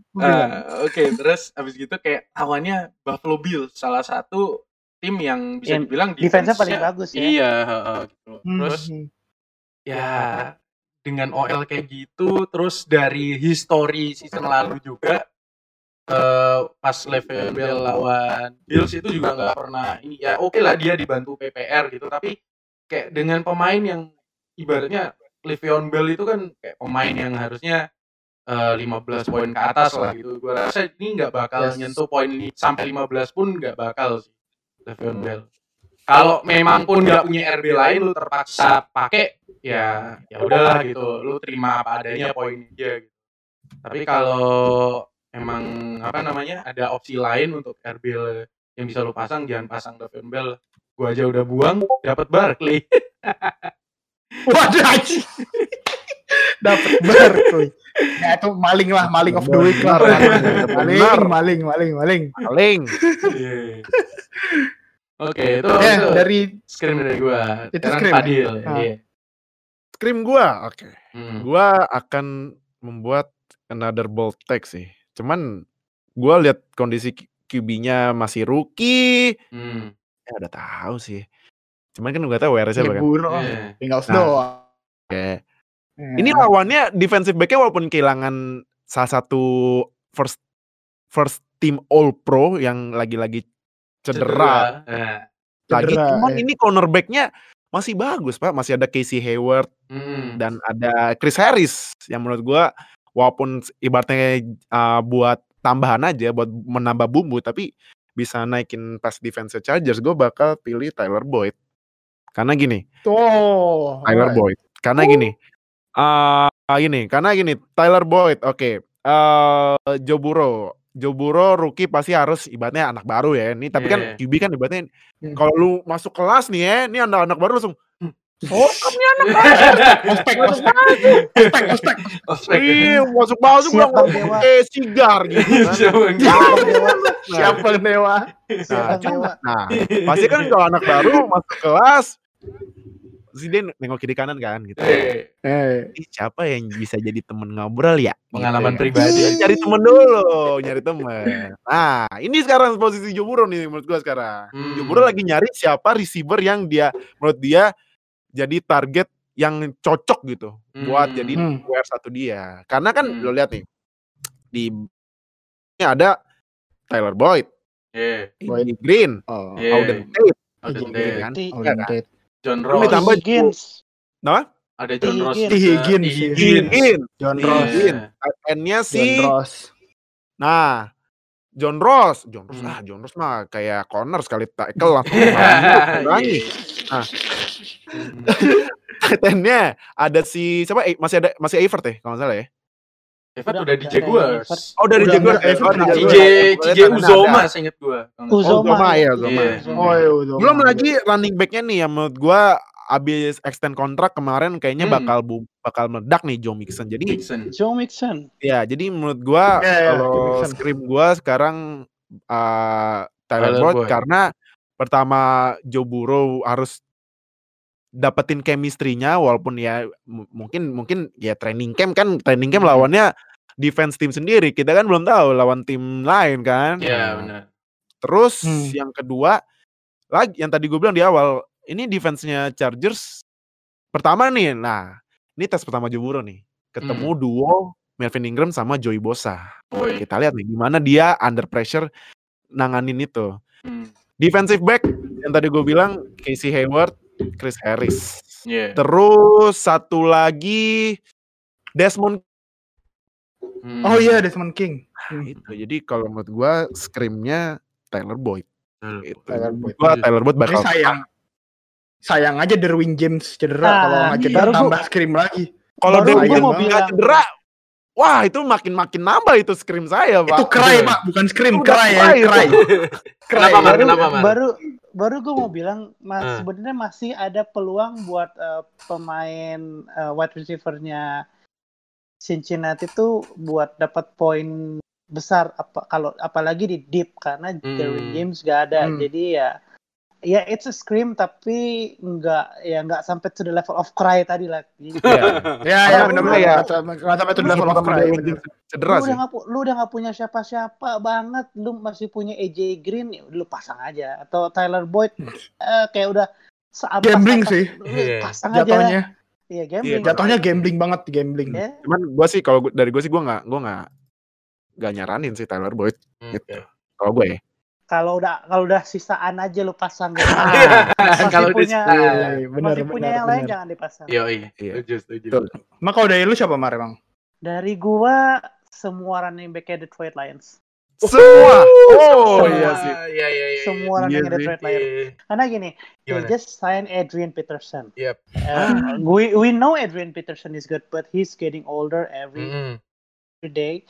Oke, terus abis gitu kayak lawannya Buffalo Bills. Salah satu tim yang bisa dibilang defense-nya paling bagus ya. Iya. Gitu. Terus, ya dengan O L kayak gitu, terus dari history season lalu juga, uh, pas Le'Veon Bell lawan Bills itu juga nggak pernah ini ya, oke okay lah dia dibantu P P R gitu, tapi kayak dengan pemain yang ibaratnya Le'Veon Bell itu kan kayak pemain yang harusnya uh, lima belas poin ke atas lah gitu, gue rasa ini nggak bakal yes. nyentuh poin sampai lima belas pun nggak bakal sih Le'Veon Bell. Kalau memang pun nggak punya R B lain, lu terpaksa pakai ya, ya udahlah gitu. Lu terima apa adanya poin aja gitu. Tapi kalau emang apa namanya ada opsi lain untuk R B yang bisa lu pasang, jangan pasang Le'Veon Bell. Gua aja udah buang, dapat Barkley. Waduh, dapat Barkley. Ya itu maling lah, maling of the week lah. Maling, maling, maling, maling, maling. Yeah. Oke, okay, itu, eh, itu dari scrim dari gue. Itu scrim Fadil. Ah. Yeah. Scrim gue, oke. Okay. Hmm. Gue akan membuat another bold take sih. Cuman gue lihat kondisi Q B-nya masih rookie. Hmm. Ya udah tahu sih. Cuman kan gue tahu W R S-nya bahkan. Yeah. Tinggal nah, doang. Oke. Okay. Yeah. Ini lawannya defensive back-nya walaupun kehilangan salah satu first first team all pro yang lagi-lagi cedera, cedera. lagi cedera, cuman ya. Ini cornerback-nya masih bagus Pak, masih ada Casey Hayward hmm. dan ada Chris Harris yang menurut gue walaupun ibaratnya uh, buat tambahan aja buat menambah bumbu tapi bisa naikin pass defense Chargers. Gue bakal pilih Tyler Boyd karena gini oh, Tyler right. Boyd karena oh. gini uh, gini karena gini Tyler Boyd oke okay. uh, Joe Burrow Joe Burrow rookie pasti harus ibaratnya anak baru ya ini tapi yeah. kan Q B kan ibaratnya yeah. kalau lu masuk kelas nih ya ini anak-anak baru langsung oh ini anak baru ospek ospek ospek ospek ospek iya masuk bawah juga eh sigar gitu kan siapa dewa nah, nah pasti kan kalau anak baru masuk kelas si dia nengok kiri kanan kan gitu. Eh, eh. Ih, siapa yang bisa jadi teman ngobrol ya? Pengalaman gitu, pribadi. Ya. Cari teman dulu, nyari teman. Nah, ini sekarang posisi Joe Burrow nih menurut gua sekarang. Hmm. Joe Burrow lagi nyari siapa receiver yang dia menurut dia jadi target yang cocok gitu hmm. buat jadi W R satu dia. Karena kan hmm. lo lihat nih di ini ada Tyler Boyd, yeah. Boyd Green, oh. yeah. Auden Tate, Auden Tate, kan? Auden Tate. John Ross. Ditambah Higgins. Nah, ada John Ross. Higgins. Higgins. John Ross. N-nya si John Ross. Nah, John Ross. John Ross. Hmm. Ah, John Ross mah kayak corner sekali tackle langsung berani. Nah. N-nya ada si siapa? Masih ada masih Eifert ya kalau enggak salah ya. Eifert udah di Jaguars. Oh, udah di Jaguars. D J D J Uzoma seingat gua. Uzoma ya, Uzoma. Oh, ya Uzoma. Belum lagi running back-nya nih yang menurut gua abis extend kontrak kemarin kayaknya bakal bakal meledak nih Joe Mixon. Jadi Joe Mixon. Ya, jadi menurut gua kalau scrim gua sekarang Tyler Boyd karena pertama Joe Burrow harus dapetin chemistry-nya walaupun ya m- mungkin mungkin ya training camp kan training camp lawannya defense tim sendiri kita kan belum tahu lawan tim lain kan ya benar. Terus hmm. yang kedua lagi yang tadi gue bilang di awal ini defense-nya Chargers pertama nih nah ini tes pertama Joe Burrow nih ketemu hmm. duo Melvin Ingram sama Joey Bosa oh, iya. Kita lihat nih gimana dia under pressure nanganin itu hmm. defensive back yang tadi gue bilang Casey Hayward Chris Harris. Yeah. Terus satu lagi Desmond. Hmm. Oh iya yeah, Desmond King. Nah, itu. Jadi kalau menurut gue scrimnya Tyler Boyd. Hmm. Tyler Boyd. Gua Tyler Boyd bakal. Ini sayang. sayang aja Derwin James cedera. Nah, kalau nggak cedera tambah scream lagi. Kalau Derwin James nggak cedera, wah itu makin-makin nambah itu scream saya, Pak. Itu cry, Pak, bukan scream, cry ya, cry. Kenapa, Mar? Kenapa, Mar? Baru baru gue mau bilang mas, hmm. sebenarnya masih ada peluang buat uh, pemain uh, wide receiver-nya Cincinnati itu buat dapat poin besar, apa kalau apalagi di deep karena hmm. Derwin James gak ada. Hmm. Jadi ya ya it's a scream tapi enggak ya enggak sampai to the level of cry tadi lah. Jadi, yeah. ya ya benar-benar ya enggak sampai to the level of cry. Cedera sih. Lu udah enggak lu udah enggak punya siapa-siapa banget, lu masih punya A J Green, lu pasang aja atau Tyler Boyd eh, kayak udah seabad gambling sih. Pasang yeah. aja. Jatuhnya. Iya gambling. Yeah, jatuhnya gambling banget, gambling. Yeah. Cuman gua sih kalau dari gua sih gua enggak gua enggak enggak nyaranin sih Tyler Boyd hmm. gitu. Kalau gue ya. Kalau udah kalau udah sisaan aja lu pasang gitu. Nah, kalau punya, iya, bener, masih bener, punya bener, yang bener. Lain jangan dipasang. Iya, iya. Setuju, setuju. Mak kalau dari lu siapa, Mar, emang? Dari gua semua running back-nya Detroit Lions. Semua. Oh, iya sih. Iya, iya, iya. Semua running back-nya Detroit Lions. Karena gini, they just sign Adrian Peterson. Yep. Um, we we know Adrian Peterson is good, but he's getting older every mm. day.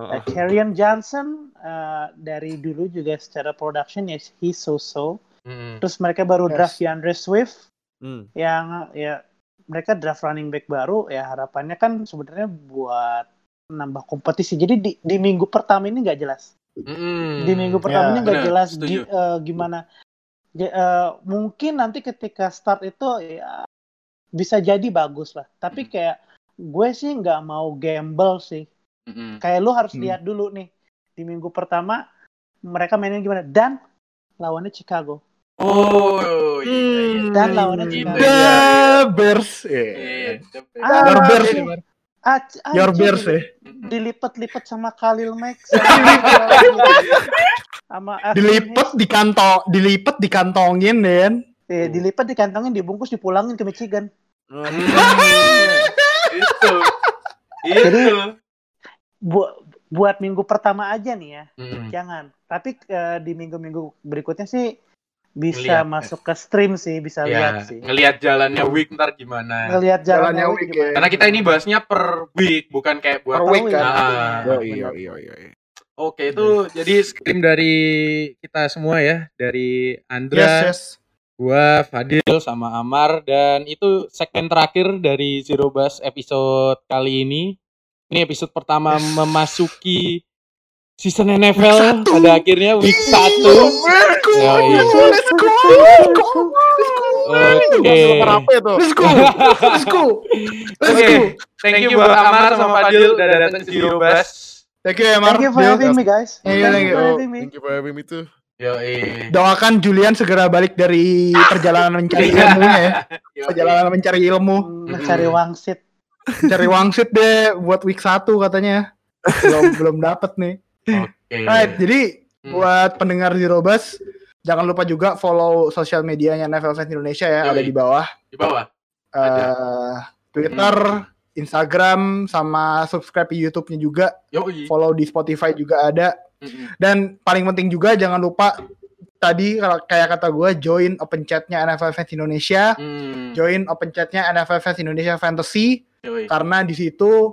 Uh, Kerryon Johnson uh, dari dulu juga secara production ya he so-so. Mm. Terus mereka baru draft yes. DeAndre Swift mm. yang ya mereka draft running back baru ya harapannya kan sebenarnya buat nambah kompetisi. Jadi di, di minggu pertama ini nggak jelas. Mm. Di minggu pertama ini yeah, nggak jelas di, uh, gimana. J- uh, mungkin nanti ketika start itu ya bisa jadi bagus lah. Tapi kayak gue sih nggak mau gamble sih. Mm-hmm. Kayak lu harus mm. lihat dulu nih di minggu pertama mereka mainnya gimana dan lawannya Chicago. Oh, iya, iya. Dan lawannya Chicago. The Bears. Yeah. Ah, Your Bears. Ah, ah, Your Bears ya. Dilipet-lipet sama Khalil Mack. Sama dilipet di kantong, dilipet dikantongin Den. Eh, dilipet dikantongin, dibungkus, dipulangin ke Michigan. Itu. Itu. Bu- buat minggu pertama aja nih ya, mm. jangan. Tapi uh, di minggu-minggu berikutnya sih bisa ngeliat, masuk ke stream sih, bisa ya, lihat sih. Ngelihat jalannya week ntar gimana? Ngelihat jalannya, jalannya week. Gimana? Ya. Karena kita ini bahasnya per week, bukan kayak buat per week kan. Nah, oh, iya, iya, iya. Oke, itu hmm. jadi stream dari kita semua ya, dari Andra, yes, yes. gua, Fadil, sama Amar, dan itu segmen terakhir dari Zero Buzz episode kali ini. Ini episode pertama memasuki season N F L satu. Pada akhirnya week satu. Ya, iya. Let's go. Oke. Let's go. Let's go. Oke. Thank you buat Amar sama Fadil udah datang ke Zero Buzz. Thank you Amar. Thank you for having me guys. Thank you for having me. Thank you for having me too. Yo, iya. Doakan Julian segera balik dari perjalanan mencari ilmu ya. Perjalanan mencari ilmu, mencari wangsit. Cari wangsit deh buat week satu katanya. Belum belum dapat nih. Okay. Right, jadi hmm. buat pendengar Zero Buzz, jangan lupa juga follow sosial medianya N F L Fans Indonesia ya, Yoi. Ada di bawah. Di bawah. Uh, Twitter, hmm. Instagram sama subscribe di YouTube-nya juga. Yoi. Follow di Spotify juga ada. Hmm. Dan paling penting juga jangan lupa tadi kayak kata gue join open chat-nya N F L Fans Indonesia, hmm. join open chat-nya N F L Fans Indonesia Fantasy. Yoi. Karena di situ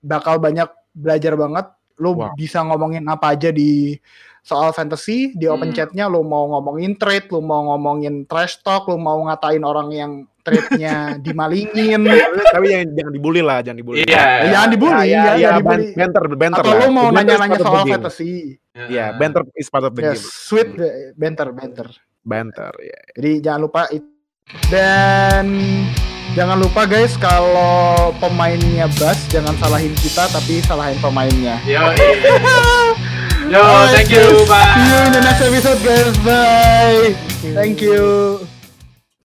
bakal banyak belajar banget. Lo wow. bisa ngomongin apa aja di soal fantasy di open hmm. chat-nya. Lo mau ngomongin trade, lo mau ngomongin trash talk, lo mau ngatain orang yang trade-nya dimalingin. Tapi yang, jangan dibully lah, jangan dibully. Iya, yeah. eh, jangan dibully. Iya, yeah, yeah, yeah, banter, banter. Atau lo mau nanya-nanya soal fantasy. Iya, yeah. yeah, banter is part of the yeah, game. Sweet banter, banter, banter. Yeah. Jadi jangan lupa itu. Dan jangan lupa guys, kalau pemainnya Bas, jangan salahin kita, tapi salahin pemainnya. Yo, yo, thank you, bye. See you in the next episode guys, bye. Thank you.